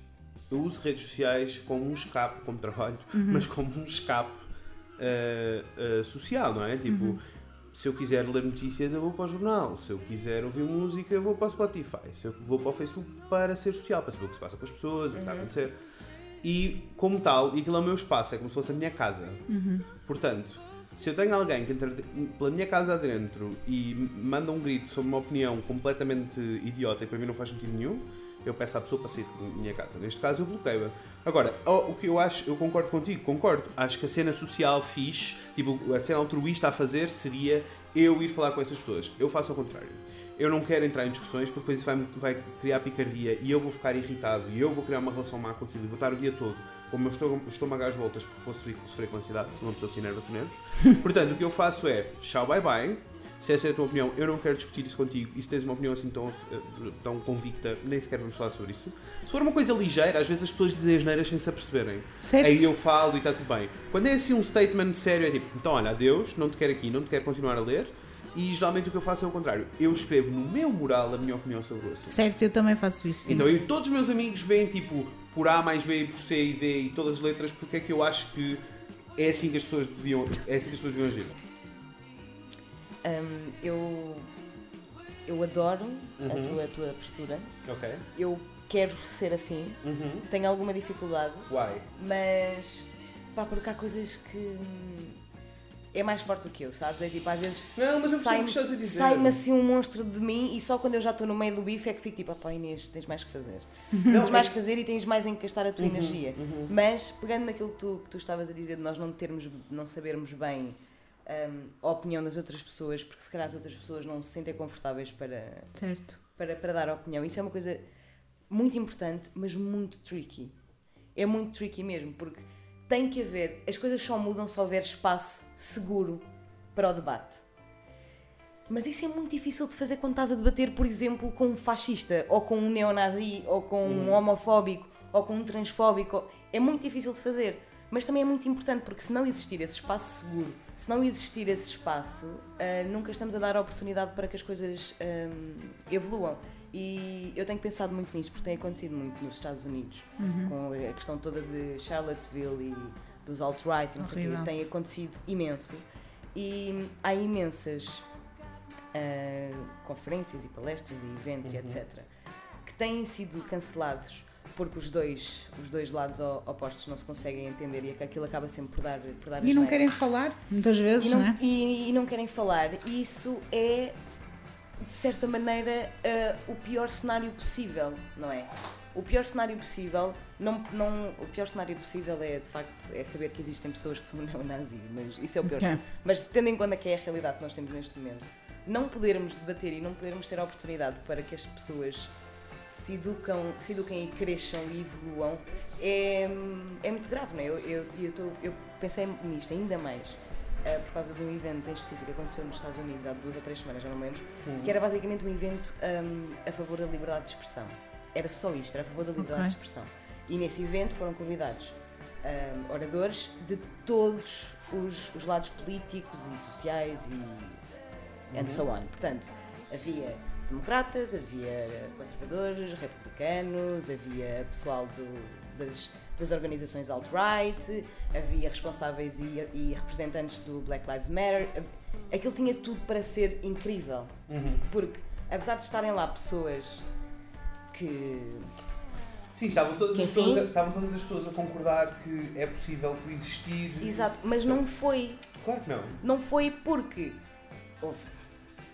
eu uso redes sociais como um escape, como trabalho, uhum. mas como um escape uh, uh, social, não é? Tipo, uhum. se eu quiser ler notícias, eu vou para o jornal. Se eu quiser ouvir música, eu vou para o Spotify. Se eu vou para o Facebook para ser social, para saber o que se passa com as pessoas, uhum. o que está a acontecer. E, como tal, aquilo é o meu espaço, é como se fosse a minha casa. Uhum. Portanto, se eu tenho alguém que entra pela minha casa adentro e manda um grito sobre uma opinião completamente idiota e para mim não faz sentido nenhum, eu peço à pessoa para sair da minha casa. Neste caso, eu bloqueio-a. Agora, o que eu acho, eu concordo contigo, concordo. Acho que a cena social fixe, tipo, a cena altruísta a fazer seria eu ir falar com essas pessoas. Eu faço ao contrário. Eu não quero entrar em discussões porque depois isso vai, vai criar picardia e eu vou ficar irritado e eu vou criar uma relação má com aquilo e vou estar o dia todo, como eu estou, estou a às voltas porque vou sofrer, sofrer com ansiedade se uma pessoa se enerva com nervos. Portanto, o que eu faço é, tchau, bye bye. Se essa é a tua opinião, eu não quero discutir isso contigo e se tens uma opinião assim tão, tão convicta, nem sequer vamos falar sobre isso. Se for uma coisa ligeira, às vezes as pessoas dizem as neiras sem se aperceberem. Certo. Aí eu falo e está tudo bem. Quando é assim um statement sério, é tipo, então olha, adeus, não te quero aqui, não te quero continuar a ler. E geralmente o que eu faço é o contrário. Eu escrevo no meu mural a minha opinião sobre o assunto. Certo, eu também faço isso. Sim. Então eu, todos os meus amigos veem tipo por A mais B, por C e D e todas as letras, porque é que eu acho que é assim que as pessoas deviam, é assim que as pessoas deviam agir. Um, eu, eu adoro uhum. a, tua, a tua postura. Ok. Eu quero ser assim. Uhum. Tenho alguma dificuldade. Why? Mas pá, porque há coisas que é mais forte do que eu, sabes? É tipo, às vezes não, mas eu sai-me, dizer. sai-me assim um monstro de mim e só quando eu já estou no meio do bife é que fico tipo, ah pá, Inês, tens mais que fazer. Não, tens mais que fazer e tens mais em que gastar a tua uhum, energia. Uhum. Mas, pegando naquilo que tu, que tu estavas a dizer de nós não, termos, não sabermos bem um, a opinião das outras pessoas, porque se calhar as outras pessoas não se sentem confortáveis para, certo. para, para dar a opinião. Isso é uma coisa muito importante, mas muito tricky. É muito tricky mesmo, porque tem que haver, as coisas só mudam se houver espaço seguro para o debate. Mas isso é muito difícil de fazer quando estás a debater, por exemplo, com um fascista, ou com um neonazi, ou com um hum. homofóbico, ou com um transfóbico. É muito difícil de fazer, mas também é muito importante, porque se não existir esse espaço seguro, se não existir esse espaço, uh, nunca estamos a dar a oportunidade para que as coisas um, evoluam. E eu tenho pensado muito nisto, porque tem acontecido muito nos Estados Unidos, uhum. com a questão toda de Charlottesville e dos alt-right, não sei o quê, tem acontecido imenso. E há imensas uh, conferências e palestras e eventos, uhum. etcétera, que têm sido cancelados porque os dois, os dois lados opostos não se conseguem entender e aquilo acaba sempre por dar, por dar E não querem falar, muitas vezes, e não, né? E, e não querem falar. E isso é, de certa maneira, uh, o pior cenário possível, não é? O pior cenário possível, não, não, o pior cenário possível é, de facto, é saber que existem pessoas que são neonazis, mas isso é o pior okay. cenário. Mas tendo em conta que é a realidade que nós temos neste momento, não podermos debater e não podermos ter a oportunidade para que as pessoas se educam, se eduquem e cresçam e evoluam, é, é muito grave, não é? Eu, eu, eu, tô, eu pensei nisto ainda mais. Uh, por causa de um evento em específico que aconteceu nos Estados Unidos há duas ou três semanas, já não me lembro, uhum. que era basicamente um evento um, a favor da liberdade de expressão. Era só isto, era a favor da liberdade okay. de expressão. E nesse evento foram convidados um, oradores de todos os, os lados políticos e sociais e uhum. and so on. Portanto, havia democratas, havia conservadores, republicanos, havia pessoal do, das... das organizações alt-right, havia responsáveis e, e representantes do Black Lives Matter. Aquilo tinha tudo para ser incrível, uhum. porque apesar de estarem lá pessoas que... Sim, estavam todas, que, as pessoas a, estavam todas as pessoas a concordar que é possível coexistir. Exato, mas não foi. Claro que não. Não foi porque houve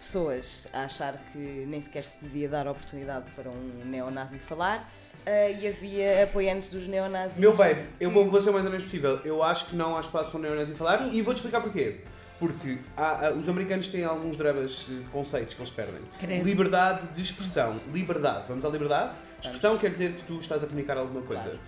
pessoas a achar que nem sequer se devia dar oportunidade para um neonazi falar. Uh, e havia apoiantes dos neonazis. Meu bem, eu vou, vou ser o mais honesto possível. Eu acho que não há espaço para um neonazi falar. Sim. E vou-te explicar porquê. Porque há, há, os americanos têm alguns dramas de conceitos que eles perdem. Credo. Liberdade de expressão. Liberdade. Vamos à liberdade? Vamos. Expressão quer dizer que tu estás a comunicar alguma coisa. Claro.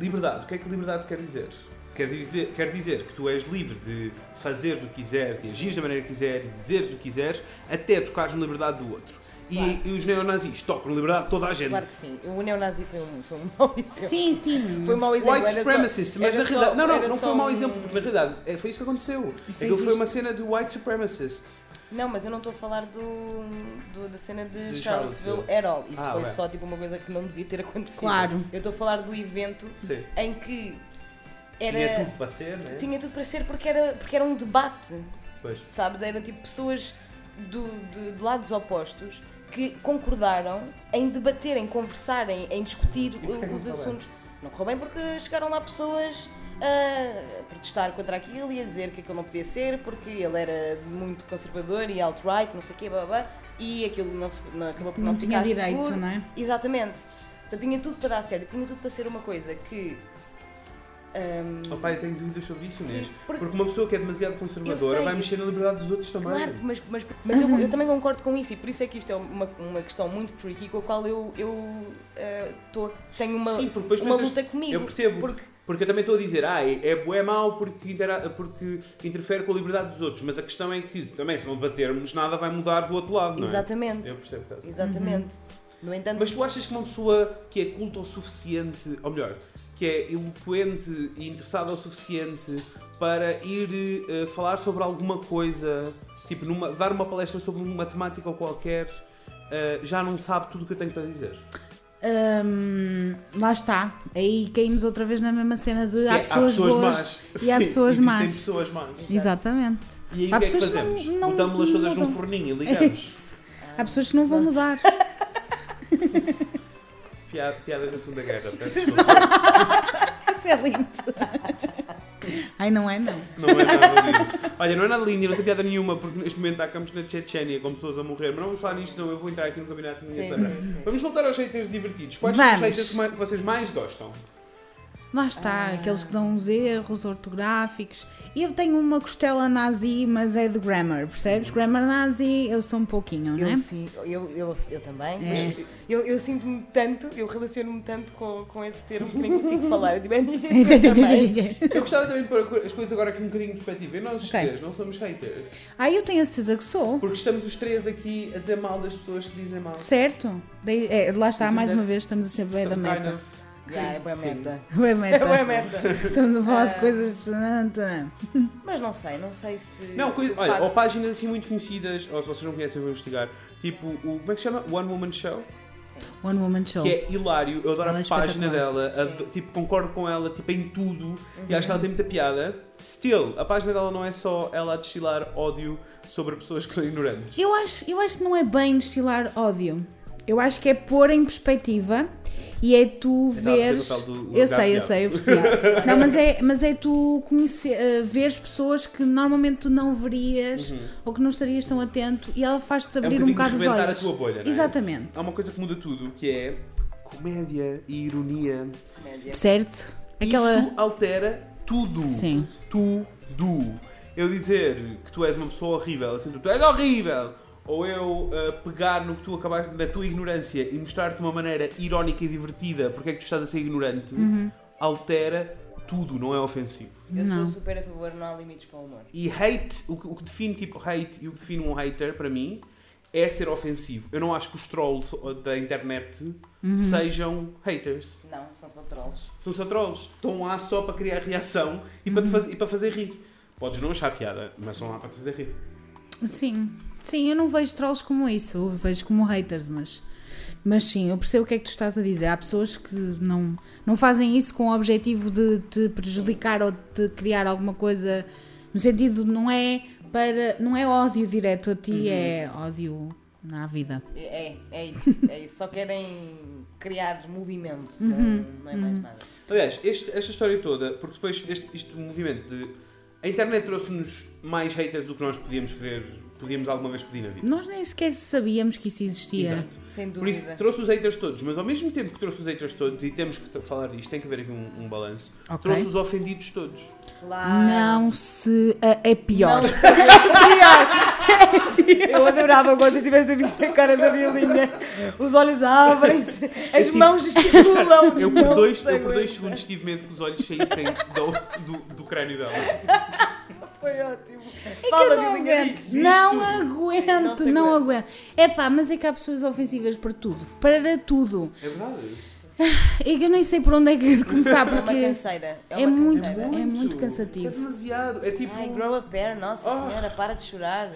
Liberdade. O que é que liberdade quer dizer? Quer dizer, quer dizer que tu és livre de fazeres o que quiseres, de agires da maneira que quiseres, de dizeres o que quiseres, até tocares na liberdade do outro. E, claro. E os neonazis tocam na liberdade de toda a gente. Claro que sim. O neonazi foi um, foi um mau exemplo. Sim, sim. Foi um mau exemplo. White supremacist. Mas na realidade... Não, não, não foi um mau exemplo, porque na realidade foi isso que aconteceu. Aquilo foi uma cena de white supremacist. Não, mas eu não estou a falar do, do, da cena de, de Charlottesville at all. Isso ah, foi bem. Só tipo uma coisa que não devia ter acontecido. Claro. Eu estou a falar do evento sim. em que Era, tinha tudo para ser, né? Tinha tudo para ser porque era, porque era um debate. Pois. Sabes? Era tipo pessoas do, de, de lados opostos que concordaram em debater, em conversar, em, em discutir os assuntos. Não correu bem porque chegaram lá pessoas a protestar contra aquilo e a dizer que aquilo não podia ser porque ele era muito conservador e alt-right, não sei o quê, blá, blá, blá, e aquilo não se, não, acabou por não, não ficar direito, seguro. Não é? Exatamente. Então tinha tudo para dar certo, tinha tudo para ser uma coisa que... Um... Opa, eu tenho dúvidas sobre isso, Inês. Porque... porque uma pessoa que é demasiado conservadora sei, vai mexer na liberdade dos outros também. Claro, mas, mas, mas uhum. eu, eu também concordo com isso e por isso é que isto é uma, uma questão muito tricky com a qual eu, eu uh, tô, tenho uma, Sim, uma tentas, luta comigo. Eu percebo, porque, porque eu também estou a dizer, ah, é, é, é mau porque, intera, porque interfere com a liberdade dos outros, mas a questão é que também se não debatermos nada vai mudar do outro lado, não é? Exatamente. Eu percebo que Exatamente. Uhum. No entanto, mas tu achas que uma pessoa que é culta o suficiente, ou melhor, que é eloquente e interessada o suficiente para ir uh, falar sobre alguma coisa, tipo numa, dar uma palestra sobre uma temática ou qualquer, uh, já não sabe tudo o que eu tenho para dizer? Um, lá está, aí caímos outra vez na mesma cena de há é, pessoas boas e há pessoas más. Existem pessoas más. Exatamente. E aí há o que é que fazemos? Botámos-las todas num forninho e ligamos. Há pessoas que não vão mudar. Piadas da Segunda Guerra, peço desculpa. Isso é lindo. Ai, não é, não. Não é nada lindo. Olha, não é nada lindo e não tem piada nenhuma, porque neste momento há campos na Chechênia com pessoas a morrer, mas não vamos falar nisto, não. Eu vou entrar aqui no campeonato de minha sim, sim, sim. Vamos voltar aos haters divertidos. Quais vamos. são os haters que vocês mais gostam? Lá está, ah. aqueles que dão uns erros ortográficos. E eu tenho uma costela nazi, mas é de grammar, percebes? Grammar nazi, eu sou um pouquinho, eu, não é? Sim, eu, eu, eu também. É. Mas eu, eu sinto-me tanto, eu relaciono-me tanto com, com esse termo que nem consigo falar. Eu, digo, eu, eu gostava também de pôr as coisas agora aqui um bocadinho de perspectiva. E nós okay. três não somos haters. Ah, eu tenho a certeza que sou. Porque estamos os três aqui a dizer mal das pessoas que dizem mal. Certo. De, é, lá está, mais uma vez, estamos a ser bem da meta. Yeah, é boa meta. Boa meta. É boa meta. Estamos a falar uh... de coisas... Mas não sei, não sei se... Não, coisa, se olha, paga. Ou páginas assim muito conhecidas, ou se vocês não conhecem, eu vou investigar. Tipo, o, como é que se chama? One Woman Show? Sim. One Woman Show. Que é hilário, eu adoro ela a é página dela, a, tipo, concordo com ela tipo, em tudo, uhum. e acho que ela tem muita piada. Still, a página dela não é só ela a destilar ódio sobre pessoas que são ignorantes. Eu acho, eu acho que não é bem destilar ódio. Eu acho que é pôr em perspectiva... E é tu veres. Eu sei, eu sei, eu percebi. Não, mas é, mas é tu conhecer, uh, veres pessoas que normalmente tu não verias uhum. ou que não estarias tão atento e ela faz-te abrir é um, um bocado os olhos. A tua bolha, não é? Exatamente. Há uma coisa que muda tudo que é comédia e ironia. Comédia. Certo? Aquela... Isso altera tudo. Sim. Tudo. Eu dizer que tu és uma pessoa horrível, assim, tu és horrível! Ou eu uh, pegar no que tu acabaste da tua ignorância e mostrar-te de uma maneira irónica e divertida porque é que tu estás a ser ignorante, uhum. altera tudo, não é ofensivo. Eu não. sou super a favor, não há limites para o humor. E hate, o que, o que define tipo hate e o que define um hater para mim é ser ofensivo. Eu não acho que os trolls da internet uhum. sejam haters. Não, são só trolls. São só trolls. Estão lá só para criar reação e, uhum. para, te faz, e para fazer rir. Podes não achar piada, mas são lá para te fazer rir. Sim. Sim, eu não vejo trolls como isso, eu vejo como haters, mas, mas sim, eu percebo o que é que tu estás a dizer. Há pessoas que não, não fazem isso com o objetivo de te prejudicar ou de criar alguma coisa, no sentido não é para não é ódio direto a ti, uhum. é ódio na vida. É, é isso, é isso. Só querem criar movimento, uhum. não é mais uhum. nada. Aliás, este, esta história toda, porque depois este, este movimento de... A internet trouxe-nos mais haters do que nós podíamos querer, podíamos alguma vez pedir na vida. Nós nem sequer sabíamos que isso existia. Exato. Sem dúvida. Por isso trouxe os haters todos, mas ao mesmo tempo que trouxe os haters todos, e temos que falar disto, tem que haver aqui um, um balanço, okay. trouxe os ofendidos todos. Claro. Não se... é pior. Não se... é pior. Eu adorava quando estivesse a visto a cara da Violinha. Os olhos abrem-se, as tive... mãos gesticulam. Eu por dois, eu por dois segundos tive medo que os olhos saíssem do, do, do crânio dela. Foi ótimo. É Fala, eu não aguento. Não aguento, não, não aguento. É pá, mas é que há pessoas ofensivas para tudo. Para tudo. É verdade. É que eu nem sei por onde é que começar, porque... É uma canseira. É, uma é, muito, canseira. Muito, é muito cansativo. É demasiado. É tipo... Ai, grow up bear, nossa oh. senhora, para de chorar.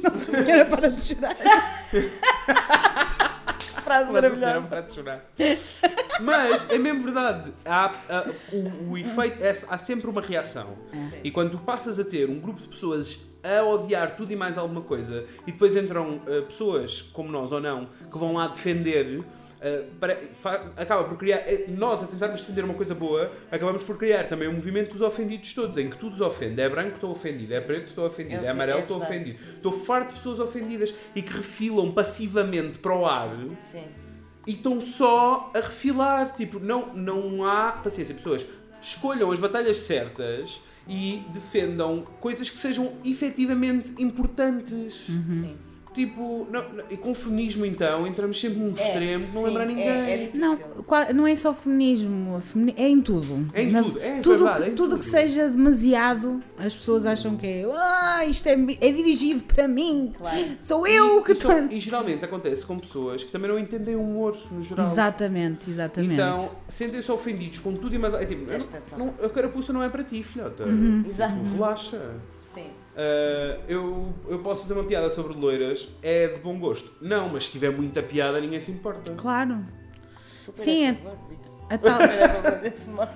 Nossa senhora, para de chorar. frase maravilhosa. Era de chorar. Mas é mesmo verdade. Há, há, o, o efeito é, há sempre uma reação. Sim. E quando tu passas a ter um grupo de pessoas a odiar tudo e mais alguma coisa, e depois entram uh, pessoas, como nós ou não, que vão lá defender, uh, para, fa, acaba por criar... Nós, a tentarmos defender uma coisa boa, acabamos por criar também um movimento dos ofendidos todos, em que tu os ofende. É branco, estou ofendido. É preto, estou ofendido. É, é amarelo, estou ofendido. Estou farto de pessoas ofendidas e que refilam passivamente para o ar. Sim. E estão só a refilar. Tipo, não, não há paciência. Pessoas, escolham as batalhas certas e defendam coisas que sejam efetivamente importantes. Uhum. Sim. Tipo, não, não, e com feminismo então, entramos sempre num é, extremo que não lembra ninguém. É, é não, não é só feminismo, é em tudo. É em Na, tudo, é, tudo, verdade, que, é em tudo, tudo que seja demasiado, as pessoas acham que é, ah, isto é, é dirigido para mim, claro. Sou eu e, que estou... E geralmente acontece com pessoas que também não entendem o humor, no geral. Exatamente, exatamente. Então, sentem-se ofendidos com tudo e mais... É tipo, não, não, a carapuça não é para ti, filhota. Uhum. Exato. Relaxa. Sim. Uh, eu, eu posso fazer uma piada sobre loiras, é de bom gosto. Não, mas se tiver muita piada, ninguém se importa. Claro. Super. Sim, a favor disso. A tal... Super a favor desse modo.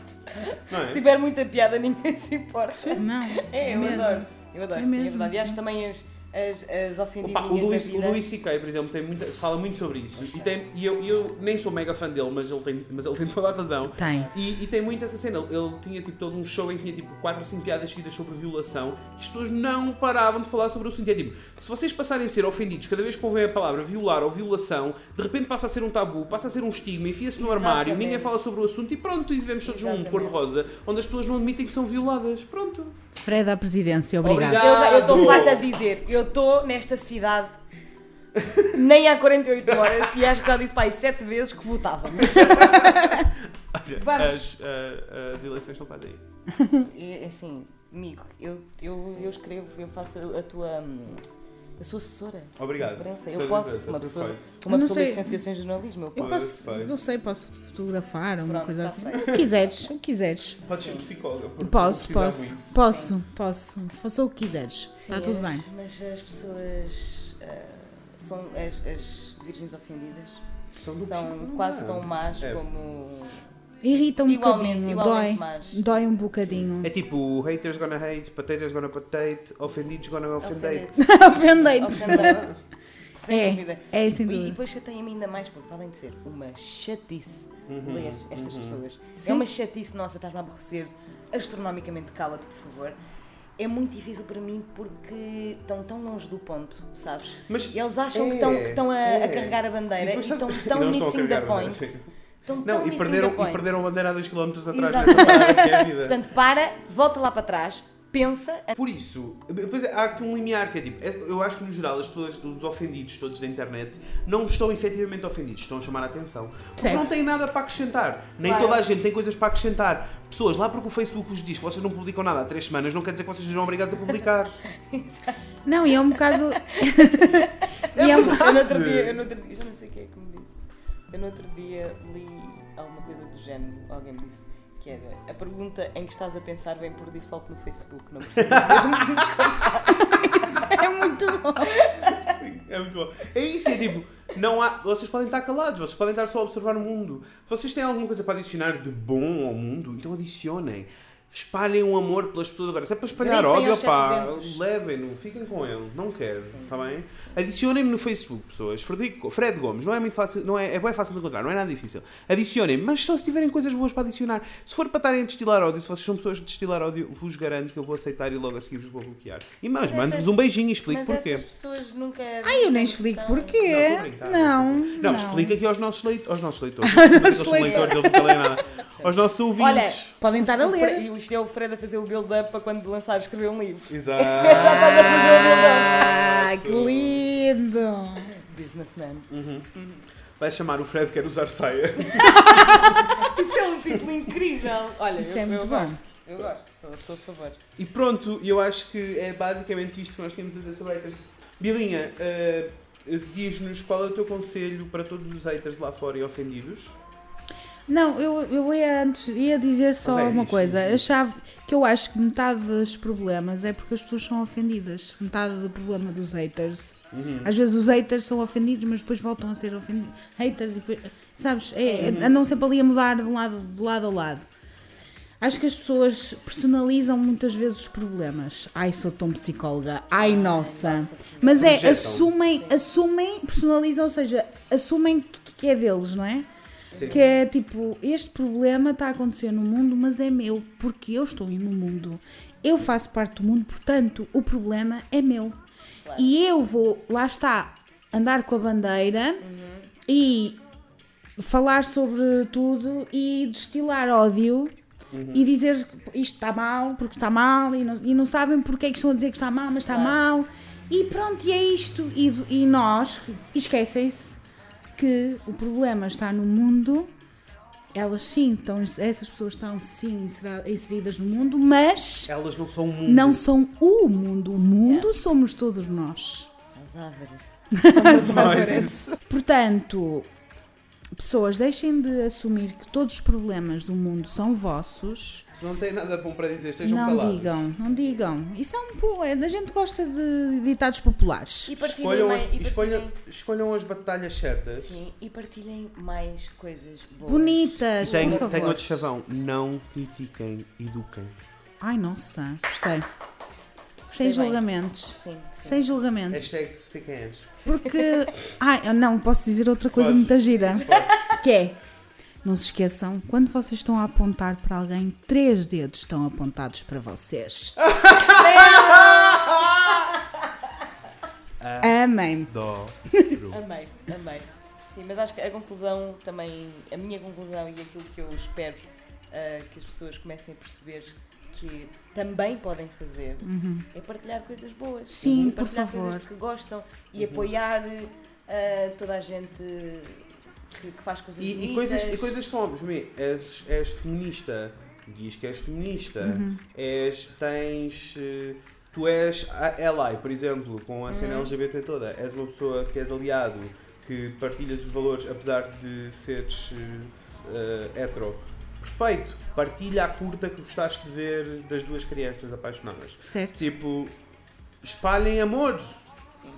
É? Se tiver muita piada, ninguém se importa. Não. É, eu mesmo. adoro. Eu adoro, é sim, mesmo, é verdade. E acho também as, as, as ofendidinhas. Opa, Luís, da vida. O Luís Siquei, por exemplo, tem muita, fala muito sobre isso. E, tem, e eu, eu nem sou mega fã dele, mas ele tem, mas ele tem toda a razão. Tem. E, e tem muito essa cena. Ele, ele tinha tipo, todo um show em que tinha tipo, quatro ou cinco piadas seguidas sobre violação e as pessoas não paravam de falar sobre o assunto. É tipo, se vocês passarem a ser ofendidos cada vez que convém a palavra violar ou violação, de repente passa a ser um tabu, passa a ser um estigma, enfia-se no Exatamente. armário, ninguém fala sobre o assunto e pronto, e vivemos todos num mundo cor-de-rosa onde as pessoas não admitem que são violadas. Pronto. Fred à presidência, obrigado. obrigado. Eu estou farta de dizer. Eu estou nesta cidade nem há quarenta e oito horas e acho que já disse pai sete vezes que votava. Olha, as, uh, as eleições estão quase aí. É, assim, amigo, eu, eu, eu escrevo, eu faço a tua... Eu sou assessora. Obrigado. Eu posso, uma pessoa, uma pessoa de licenciações de jornalismo, eu posso. Eu posso não sei, posso fotografar ou uma coisa assim. O que quiseres, o que quiseres. Podes ser psicóloga. Posso, posso, posso, posso. Faça o que quiseres. Sim, está tudo as, bem. Mas as pessoas uh, são as, as virgens ofendidas. São, são quase tão más é. como... Irrita um igualmente, bocadinho, igualmente dói, mais. dói um bocadinho. Sim. É tipo, haters gonna hate, potatoes gonna potate, ofendidos gonna ofendate. Ofendate. Ofendate. Sem é, dúvida. É, sem dúvida. E, e depois chateia-me ainda mais, porque além de ser uma chatice uhum, ler estas uhum. pessoas, Sim. é uma chatice, nossa, estás-me a aborrecer, astronomicamente cala-te, por favor. É muito difícil para mim porque estão tão longe do ponto, sabes? Mas eles acham é, que estão a, é. a carregar a bandeira e estão tão missing the point. Tão, não, tão e, perderam, e perderam a bandeira há dois quilómetros atrás. Exato. Portanto, para, volta lá para trás, pensa... A... Por isso, depois há aqui um limiar que é tipo, eu acho que no geral as pessoas, os ofendidos todos da internet, não estão efetivamente ofendidos, estão a chamar a atenção. Porque certo. não têm nada para acrescentar. Nem claro. toda a gente tem coisas para acrescentar. Pessoas, lá porque o Facebook vos diz que vocês não publicam nada há três semanas, não quer dizer que vocês sejam obrigados a publicar. Exato. Não, e é um bocado... é é um... Eu no outro dia, eu no outro dia, já não sei o que é que me disse. Eu no outro dia li alguma coisa do género, alguém me disse que era a pergunta em que estás a pensar vem por default no Facebook, não percebo mesmo que nos contar. Isso é muito bom. Sim, é muito bom. É isso, é tipo, não há, vocês podem estar calados, vocês podem estar só a observar o mundo. Se vocês têm alguma coisa para adicionar de bom ao mundo, então adicionem. Espalhem um amor pelas pessoas agora. Se é para espalhar ódio, pá, levem-no, fiquem com ele, não quero, está bem? Adicionem-me no Facebook, pessoas. Frederico, Fred Gomes, não é muito fácil, não é, é bem fácil de encontrar, não é nada difícil. Adicionem-me, mas só se tiverem coisas boas para adicionar. Se for para estarem a destilar ódio, se vocês são pessoas de destilar ódio, vos garanto que eu vou aceitar e logo a seguir vos vou bloquear. E mais, mando-vos um beijinho e explico porquê. Mas essas pessoas nunca... Ai, eu nem explico porquê. Não, não. Não, explica aqui aos nossos leitores. Aos nossos leitores, aos nossos leitores, eles não leem nada. Aos nossos ouvintes. Olha, podem estar a ler. Isto é o Fred a fazer o build-up para quando lançar a escrever um livro. Exato. Já estás a fazer o build-up. Ah, que lindo. Businessman. Uhum. Uhum. Vai chamar o Fred quer usar saia. Isso é um título incrível. Olha, Isso eu, é muito eu bom. gosto. Eu gosto. Sou, sou a favor. E pronto, eu acho que é basicamente isto que nós queremos dizer sobre haters. Bilinha, uh, diz-nos qual é o teu conselho para todos os haters lá fora e ofendidos? Não, eu, eu ia, antes, ia dizer só é uma coisa. A chave, que eu acho que metade dos problemas é porque as pessoas são ofendidas. Metade do problema dos haters. Uhum. Às vezes os haters são ofendidos, mas depois voltam a ser ofendidos. Haters e depois, sabes, é, uhum. andam sempre ali a mudar de um lado, de lado a lado. Acho que as pessoas personalizam muitas vezes os problemas. Ai, sou tão psicóloga. Ai, nossa. Mas é, assumem, assumem, personalizam, ou seja, assumem que é deles, não é? Sim. Que é tipo, este problema está a acontecer no mundo, mas é meu, porque eu estou no mundo, eu faço parte do mundo, portanto o problema é meu, claro. E eu vou, lá está, andar com a bandeira, uhum. e falar sobre tudo e destilar ódio, uhum. e dizer isto está mal, porque está mal, e não, e não sabem porque é que estão a dizer que está mal, mas está claro. mal, e pronto, e é isto, e, e nós, esquecem-se que o problema está no mundo, elas sim, estão, essas pessoas estão sim inseridas no mundo, mas elas não são o mundo. Não são o mundo, o mundo é. somos todos nós. As árvores. As árvores. Portanto, pessoas, deixem de assumir que todos os problemas do mundo são vossos. Se não têm nada bom para dizer, estejam calados. Não digam, não digam. Isso é um... A gente gosta de ditados populares. E escolham, mais, as, e escolham, escolham as batalhas certas. Sim, e partilhem mais coisas boas. Bonitas, tem, por favor. Tenho outro chavão. Não critiquem, eduquem. Ai, nossa, gostei. Sem julgamentos. Sim, sim. Sem julgamentos. Hashtag sei quem és. Porque... Ah, não, posso dizer outra coisa Podes. muito gira. Podes. Que é... Não se esqueçam, quando vocês estão a apontar para alguém, três dedos estão apontados para vocês. Amém. Amém. Amém. Sim, mas acho que a conclusão também... A minha conclusão e aquilo que eu espero uh, que as pessoas comecem a perceber... que também podem fazer, uhum. é partilhar coisas boas, sim, partilhar por favor. coisas que gostam e uhum. apoiar uh, toda a gente que, que faz coisas e, bonitas. E coisas, e coisas tão óbvias, és, és feminista, diz que és feminista, uhum. és, tens, tu és ally, por exemplo, com a cena uhum. L G B T toda, és uma pessoa que és aliado, que partilhas os valores apesar de seres uh, hetero. Perfeito, partilha a curta que gostaste de ver das duas crianças apaixonadas. Certo. Tipo, espalhem amor. Sim.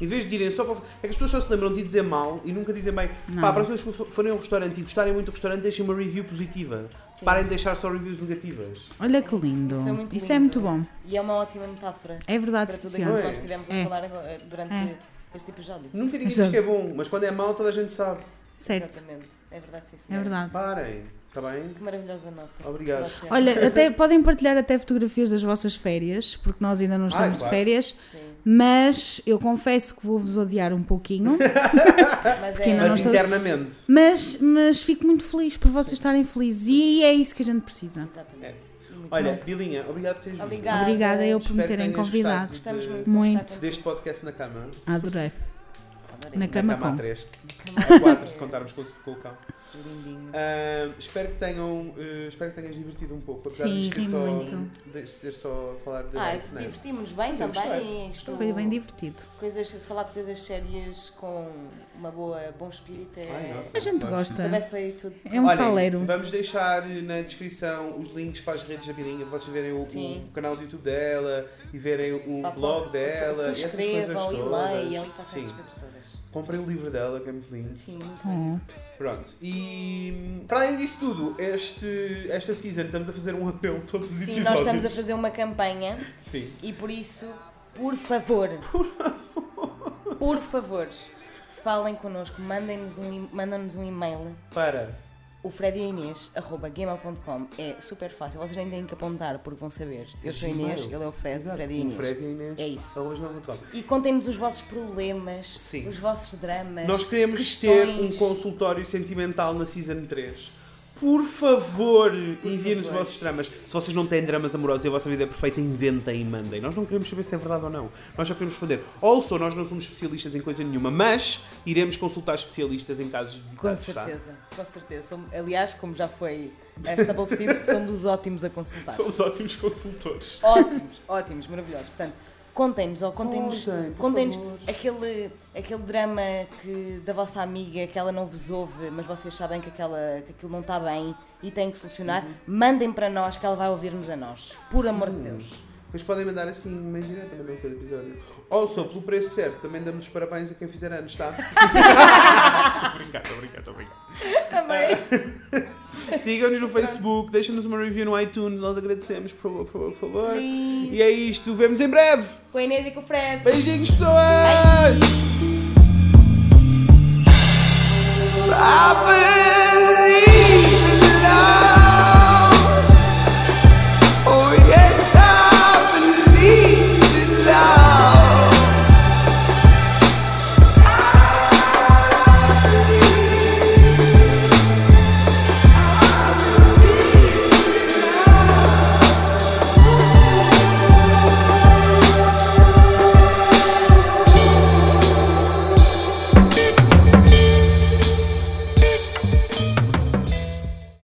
Em vez de irem só para... É que as pessoas só se lembram de dizer mal e nunca dizem bem. Não. Pá, para as pessoas que forem a um restaurante e gostarem muito do restaurante, deixem uma review positiva. Sim. Parem de deixar só reviews negativas. Olha que lindo. Isso, isso, é, muito isso lindo. é muito bom. E é uma ótima metáfora. É verdade, sim. Para tudo aquilo que nós estivemos a é. falar durante é. este episódio. Nunca ninguém diz que é bom, mas quando é mau toda a gente sabe. Certo. Exatamente. É verdade, sim, senhora. É verdade. Parem. Está bem? Que maravilhosa nota. Obrigado. Olha, até, podem partilhar até fotografias das vossas férias, porque nós ainda não estamos ah, claro. de férias, sim. mas eu confesso que vou-vos odiar um pouquinho. Mas, é, mas estou... internamente. Mas, mas fico muito feliz por vocês estarem felizes e é isso que a gente precisa. Exatamente. Muito Olha, bom. Bilinha, obrigado por teres vindo. Obrigada. Obrigada eu por me terem convidado. Gostamos muito. muito. Deste podcast na cama. Adorei. Na cama, na cama com. três ou quatro, se contarmos com, com o cão. Uh, espero que tenham uh, espero que tenhas divertido um pouco. Apesar Sim, de muito. ter só falar de... Ah, divertimos-nos bem também. Isto foi bem divertido. Coisas, falar de coisas sérias com uma boa, bom espírito. É... Ai, nossa, a gente gosta. gosta. É um Olha, saleiro. Vamos deixar na descrição os links para as redes da Bilinha, para vocês verem o, o canal do YouTube dela e verem o façam, blog dela. Se inscrevam e leiam e façam essas coisas todas. Comprei o livro dela, que é muito lindo. Sim, muito lindo. Pronto. E para além disso tudo, este, esta season estamos a fazer um apelo todos os Sim, episódios. Sim, nós estamos a fazer uma campanha. Sim. E por isso, por favor. Por favor. Por favor. Falem connosco. Mandem-nos um, mandem-nos um e-mail. Para? O Fred e Inês arroba gmail ponto com. É super fácil. Vocês nem têm que apontar porque vão saber. Eu sou Inês, ele é o Fred. Exato. Fred e Inês. O Fred e Inês. É isso. E contem-nos os vossos problemas, Sim. os vossos dramas. Nós queremos questões. ter um consultório sentimental na Season três. Por favor, enviem-nos os vossos dramas. Se vocês não têm dramas amorosos e a vossa vida é perfeita, inventem e mandem. Nós não queremos saber se é verdade ou não. Nós só queremos responder. Also, nós não somos especialistas em coisa nenhuma, mas iremos consultar especialistas em casos de Com certeza, está? com certeza. Aliás, como já foi estabelecido, somos ótimos a consultar. Somos ótimos consultores. Ótimos, ótimos, maravilhosos. Portanto, contem-nos, ou contem-nos, contem, contem-nos aquele, aquele drama que, da vossa amiga, que ela não vos ouve, mas vocês sabem que, aquela, que aquilo não está bem e tem que solucionar. Uhum. Mandem para nós, que ela vai ouvir-nos a nós, por Sim. amor de Deus. Mas podem mandar assim, mais direto, mandam cada episódio. Ou só, pelo preço certo, também damos os parabéns a quem fizer anos, está? Estou a brincar, estou a brincar, estou a brincar. Amém. Sigam-nos no Facebook, deixem-nos uma review no iTunes, nós agradecemos, por favor, por favor, por favor. Please. E é isto, vemo-nos em breve! Com a Inês e com o Fred! Beijinhos, pessoas! Bye.